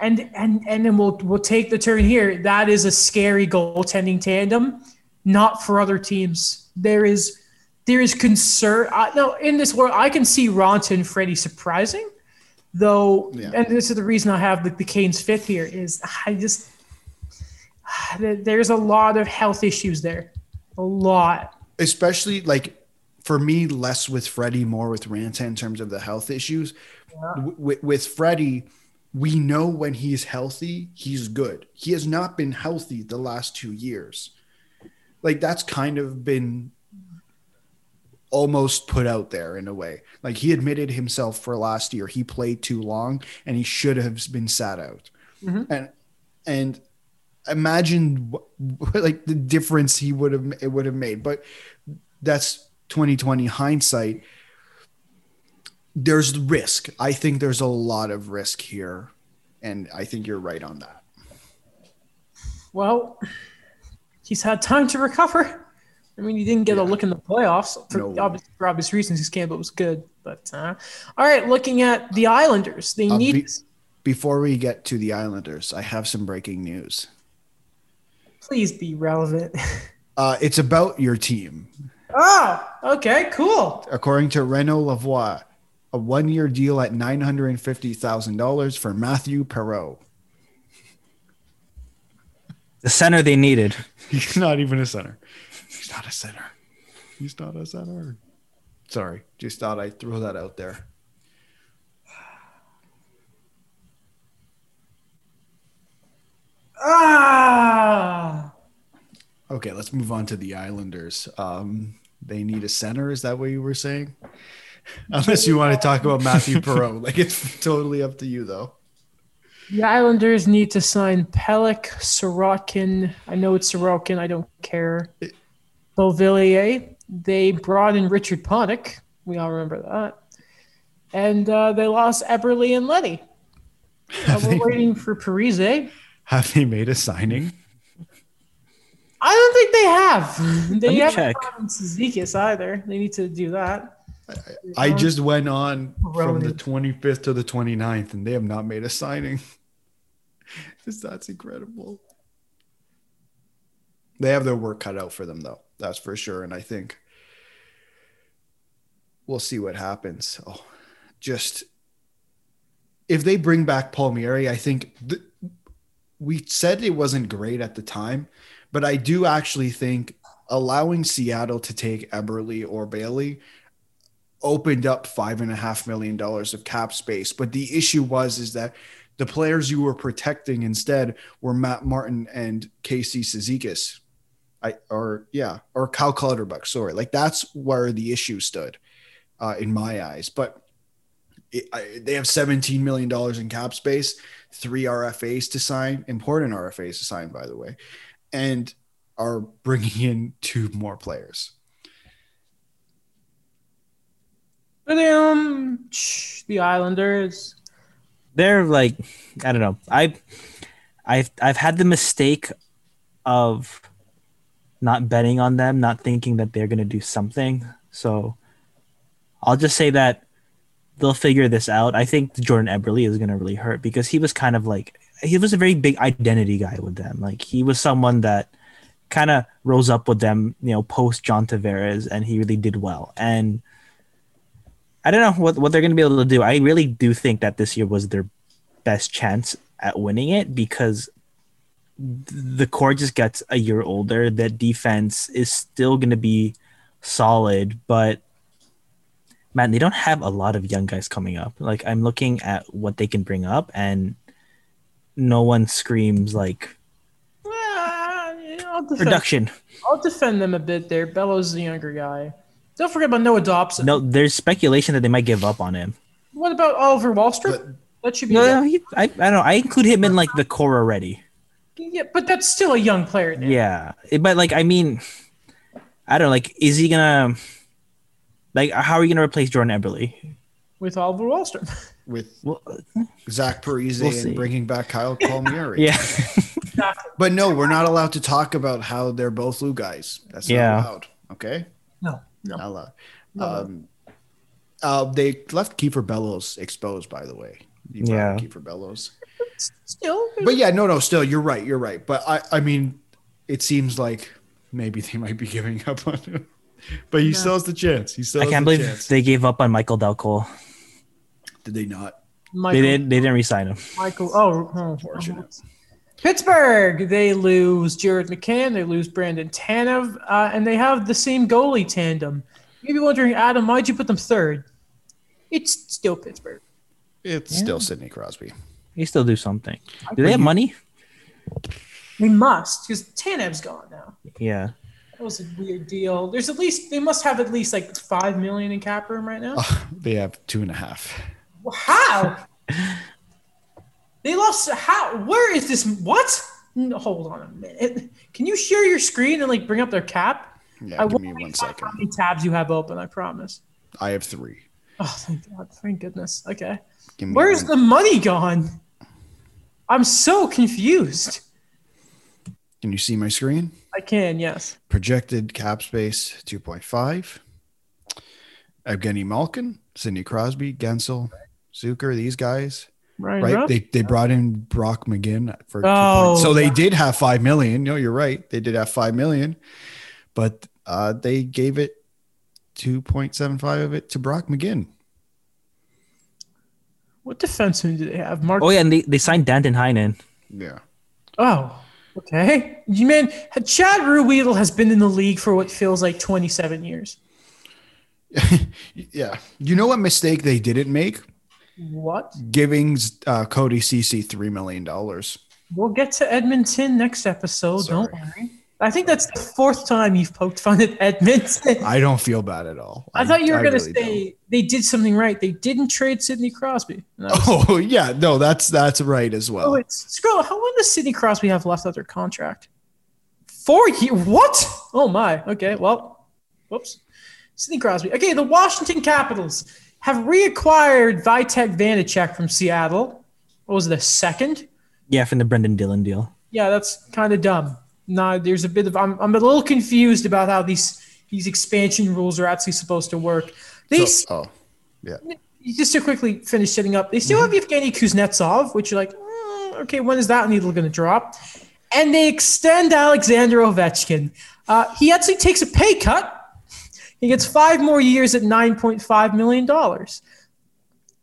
And and and then we'll we'll take the turn here. That is a scary goaltending tandem, not for other teams. There is. There is concern. I, no, in this world, I can see Ranta and Freddie surprising, though. Yeah. And this is the reason I have the, the Canes fifth here is I just there's a lot of health issues there, a lot. Especially, like, for me, less with Freddie, more with Ranta in terms of the health issues. Yeah. W- with, with Freddie, we know when he's healthy, he's good. He has not been healthy the last two years. Like, that's kind of been almost put out there in a way. Like, he admitted himself for last year, he played too long and he should have been sat out. Mm-hmm. And, and imagine like the difference he would have, it would have made, but that's twenty twenty hindsight. There's risk. I think there's a lot of risk here. And I think you're right on that. Well, he's had time to recover. I mean, he didn't get yeah. a look in the playoffs for, no. obvious, for obvious reasons. His Campbell was good, but uh, all right. Looking at the Islanders, they uh, need. Be, before we get to the Islanders, I have some breaking news. Please be relevant. Uh, it's about your team. Oh, okay, cool. According to Renaud Lavoie, a one-year deal at nine hundred fifty thousand dollars for Matthew Perreault. The center they needed. He's not even a center. He's not a center. He's not a center. Sorry. Just thought I'd throw that out there. Ah. Okay, let's move on to the Islanders. Um, they need a center. Is that what you were saying? Unless you want to talk about Matthew Perreault. Like, it's totally up to you, though. The Islanders need to sign Pellick, Sorokin. I know it's Sorokin. I don't care. It, Beauvillier. They brought in Richard Panik. We all remember that. And uh, they lost Eberle and Leddy. Uh, we're they, waiting for Parise. Have they made a signing? I don't think they have. They haven't brought in Zizekas either. They need to do that. I just went on from the twenty-fifth to the twenty-ninth, and they have not made a signing. That's incredible. They have their work cut out for them, though. That's for sure. And I think we'll see what happens. Oh, just if they bring back Palmieri, I think th- we said it wasn't great at the time, but I do actually think allowing Seattle to take Eberle or Bailey opened up five and a half million dollars of cap space. But the issue was, is that the players you were protecting instead were Matt Martin and Casey Cizikas, I, or yeah, or Kyle Clutterbuck. Sorry. Like, that's where the issue stood uh, in my eyes, but it, I, they have seventeen million dollars in cap space, three R F As to sign, important R F As to sign, by the way, and are bringing in two more players. The Islanders, they're like, I don't know. I, I've I've had the mistake of not betting on them, not thinking that they're going to do something. So I'll just say that they'll figure this out. I think Jordan Eberle is going to really hurt because he was kind of like, he was a very big identity guy with them. Like, he was someone that kind of rose up with them, you know, post John Tavares, and he really did well. And I don't know what, what they're going to be able to do. I really do think that this year was their best chance at winning it because the core just gets a year older. That defense is still going to be solid, but man, they don't have a lot of young guys coming up. Like, I'm looking at what they can bring up, and no one screams like ah, I'll defend, production. I'll defend them a bit there. Bellows is the younger guy. Don't forget about Noah Dobson. No, there's speculation that they might give up on him. What about Oliver Wahlstrom? That should be. No, no he, I, I don't know. I include him in like the core already. Yeah, but that's still a young player now. Yeah, but like, I mean, I don't know. Like, is he gonna? Like, how are you gonna replace Jordan Eberle? With Oliver Wahlstrom. With well, Zach Parise we'll and see. Bringing back Kyle Palmieri. Yeah. But no, we're not allowed to talk about how they're both Lou guys. That's yeah. not allowed. Okay. No. No. Not allowed. No. Um, uh, they left Kiefer Bellows exposed, by the way. You yeah, Kiefer Bellows. Still, but yeah, no, no, still, you're right, you're right. But I, I mean, it seems like maybe they might be giving up on him. But he yeah. still has the chance. He still. I can't the believe chance. They gave up on Michael Delcourt. Did they not? Michael, they didn't. They didn't re-sign him. Michael. Oh, oh unfortunate. Pittsburgh, they lose Jared McCann, they lose Brandon Tanev, uh, and they have the same goalie tandem. You'd be wondering, Adam, why'd you put them third? It's still Pittsburgh. It's yeah. still Sidney Crosby. You still do something. Do they have money? They must, because Tanev's gone now. Yeah. That was a weird deal. There's at least they must have at least like five million in cap room right now. Oh, they have two and a half. How? They lost. How? Where is this? What? No, hold on a minute. Can you share your screen and like bring up their cap? Yeah, I give me one second. How many tabs you have open? I promise. I have three. Oh, thank God! Thank goodness. Okay. Where's the money gone? I'm so confused. Can you see my screen? I can. Yes. Projected cap space two point five. Evgeny Malkin, Sidney Crosby, Gensel, Zucker. These guys. Ryan right, Ruff? they they brought in Brock McGinn for oh, two so they wow. did have five million. No, you're right, they did have five million, but uh, they gave it two point seven five of it to Brock McGinn. What defenseman do they have? Mark. Oh yeah, and they, they signed Danton Heinen. Yeah. Oh, Okay. You man, Chad Ruweedle has been in the league for what feels like twenty-seven years. Yeah. You know what mistake they didn't make? What? Giving uh, Cody Ceci three million dollars. We'll get to Edmonton next episode. Sorry. Don't worry. I think that's the fourth time you've poked fun at Edmonton. I don't feel bad at all. I, I thought you were going to really say don't. They did something right. They didn't trade Sidney Crosby. Oh, saying. yeah. No, that's that's right as well. Oh, it's, scroll. How long does Sidney Crosby have left on their contract? Four years? What? Oh, my. Okay, well, whoops. Sidney Crosby. Okay, the Washington Capitals have reacquired Vitek Vanacek from Seattle. What was it, the second? Yeah, from the Brendan Dillon deal. Yeah, that's kind of dumb. No, there's a bit of I'm I'm a little confused about how these these expansion rules are actually supposed to work. They so, oh, yeah. Just to quickly finish setting up, they still mm-hmm. have Evgeny Kuznetsov, which you're like, mm, okay, when is that needle going to drop? And they extend Alexander Ovechkin. Uh, he actually takes a pay cut. He gets five more years at nine point five million dollars.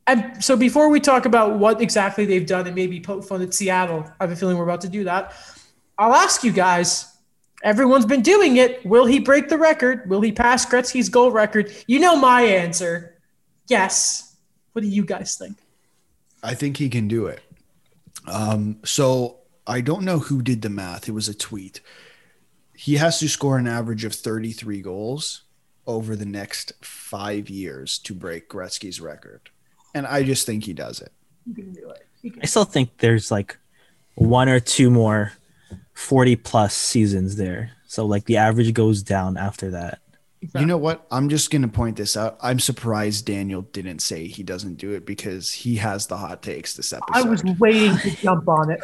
And so before we talk about what exactly they've done and maybe poke fun at Seattle, I have a feeling we're about to do that. I'll ask you guys, everyone's been doing it. Will he break the record? Will he pass Gretzky's goal record? You know my answer. Yes. What do you guys think? I think he can do it. Um, so I don't know who did the math. It was a tweet. He has to score an average of thirty-three goals over the next five years to break Gretzky's record. And I just think he does it. You can do it. You can. I still think there's like one or two more forty plus seasons there. So like the average goes down after that. Exactly. You know what? I'm just going to point this out. I'm surprised Daniel didn't say he doesn't do it because he has the hot takes this episode. I was waiting to jump on it.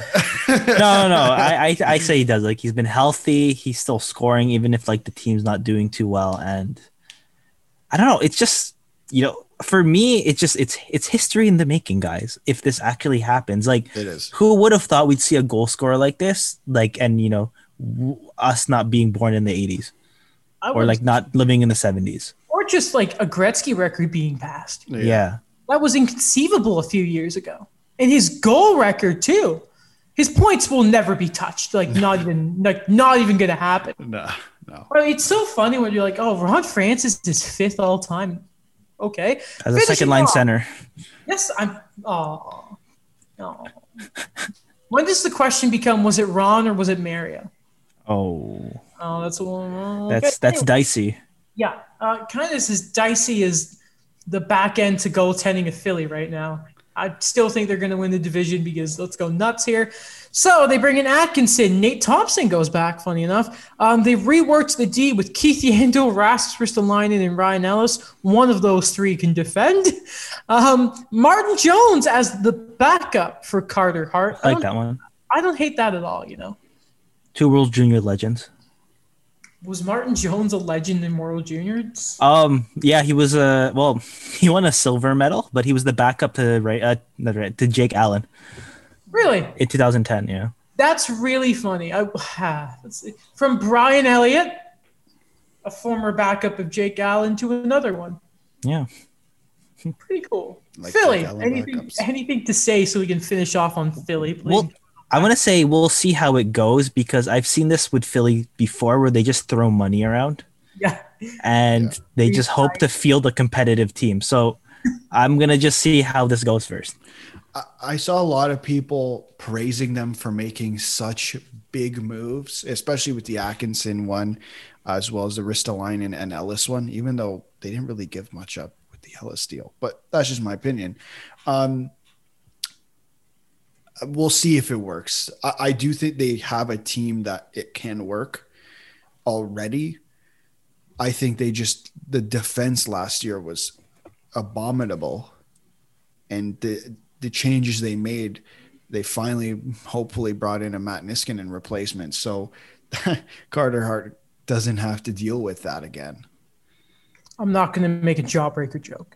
no, no, no. I, I, I say he does. Like he's been healthy. He's still scoring, even if like the team's not doing too well. And I don't know. It's just, you know, for me, it's just it's it's history in the making, guys. If this actually happens, like it is. Who would have thought we'd see a goal scorer like this? Like, and you know, w- us not being born in the eighties, I or like not living in the seventies, or just like a Gretzky record being passed. Yeah. yeah, that was inconceivable a few years ago, and his goal record too. His points will never be touched. Like, not even like not even gonna happen. No, no. But it's so funny when you're like, oh, Ron Francis is fifth all time. Okay. As a second line center. Yes, I'm. Oh, no. When does the question become? Was it Ron or was it Mario? Oh. Oh, that's one. Okay. That's that's dicey. Yeah, uh, kind of as dicey as the back end to goaltending of Philly right now. I still think they're going to win the division because let's go nuts here. So they bring in Atkinson. Nate Thompson goes back, funny enough. Um, they reworked the D with Keith Yandel, Rasmus Ristolainen, and Ryan Ellis. One of those three can defend. Um, Martin Jones as the backup for Carter Hart. I like that one. I don't hate that at all, you know. Two World Junior legends. Was Martin Jones a legend in World Juniors? Um, yeah, he was a well, he won a silver medal, but he was the backup to right, uh, not right to Jake Allen. Really? In twenty ten, yeah. That's really funny. I ah, let's see. From Brian Elliott, a former backup of Jake Allen, to another one. Yeah. Pretty cool. Like Philly. Anything, anything to say so we can finish off on Philly, please. Well, I want to say we'll see how it goes because I've seen this with Philly before where they just throw money around. Yeah. And yeah. they just hope to field a competitive team. So I'm going to just see how this goes first. I saw a lot of people praising them for making such big moves, especially with the Atkinson one, as well as the Ristolainen and Ellis one, even though they didn't really give much up with the Ellis deal. But that's just my opinion. Um, We'll see if it works. I, I do think they have a team that it can work already. I think they just, the defense last year was abominable. And the the changes they made, they finally hopefully brought in a Matt Niskanen replacement. So Carter Hart doesn't have to deal with that again. I'm not going to make a jawbreaker joke.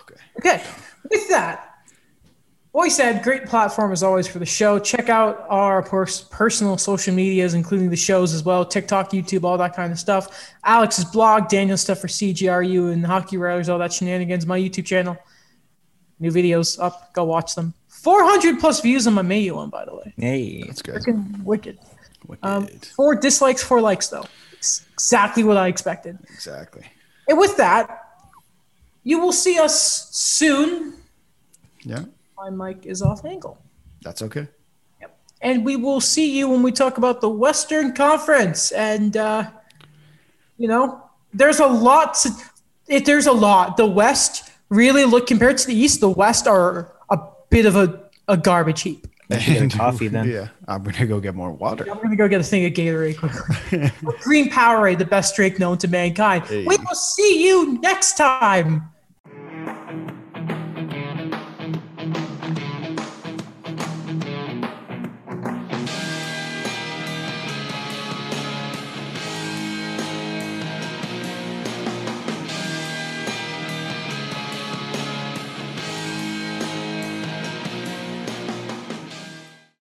Okay. Okay. With that. Boy said, great platform as always for the show. Check out our pers- personal social medias, including the shows as well, TikTok, YouTube, all that kind of stuff. Alex's blog, Daniel's stuff for C G R U and Hockey Writers, all that shenanigans. My YouTube channel, new videos up. Go watch them. four hundred plus views on my Mayu one, by the way. Hey, that's good. Freaking wicked. Um, four dislikes, four likes, though. It's exactly what I expected. Exactly. And with that, you will see us soon. Yeah. My mic is off angle. That's okay. Yep. And we will see you when we talk about the Western Conference. And, uh, you know, there's a lot. To, it, there's a lot. The West really look compared to the East. The West are a bit of a, a garbage heap. And, coffee then. Yeah, I'm gonna go get more water. I'm gonna go get a thing of Gatorade quickly. Green Powerade, the best drink known to mankind. Hey. We will see you next time.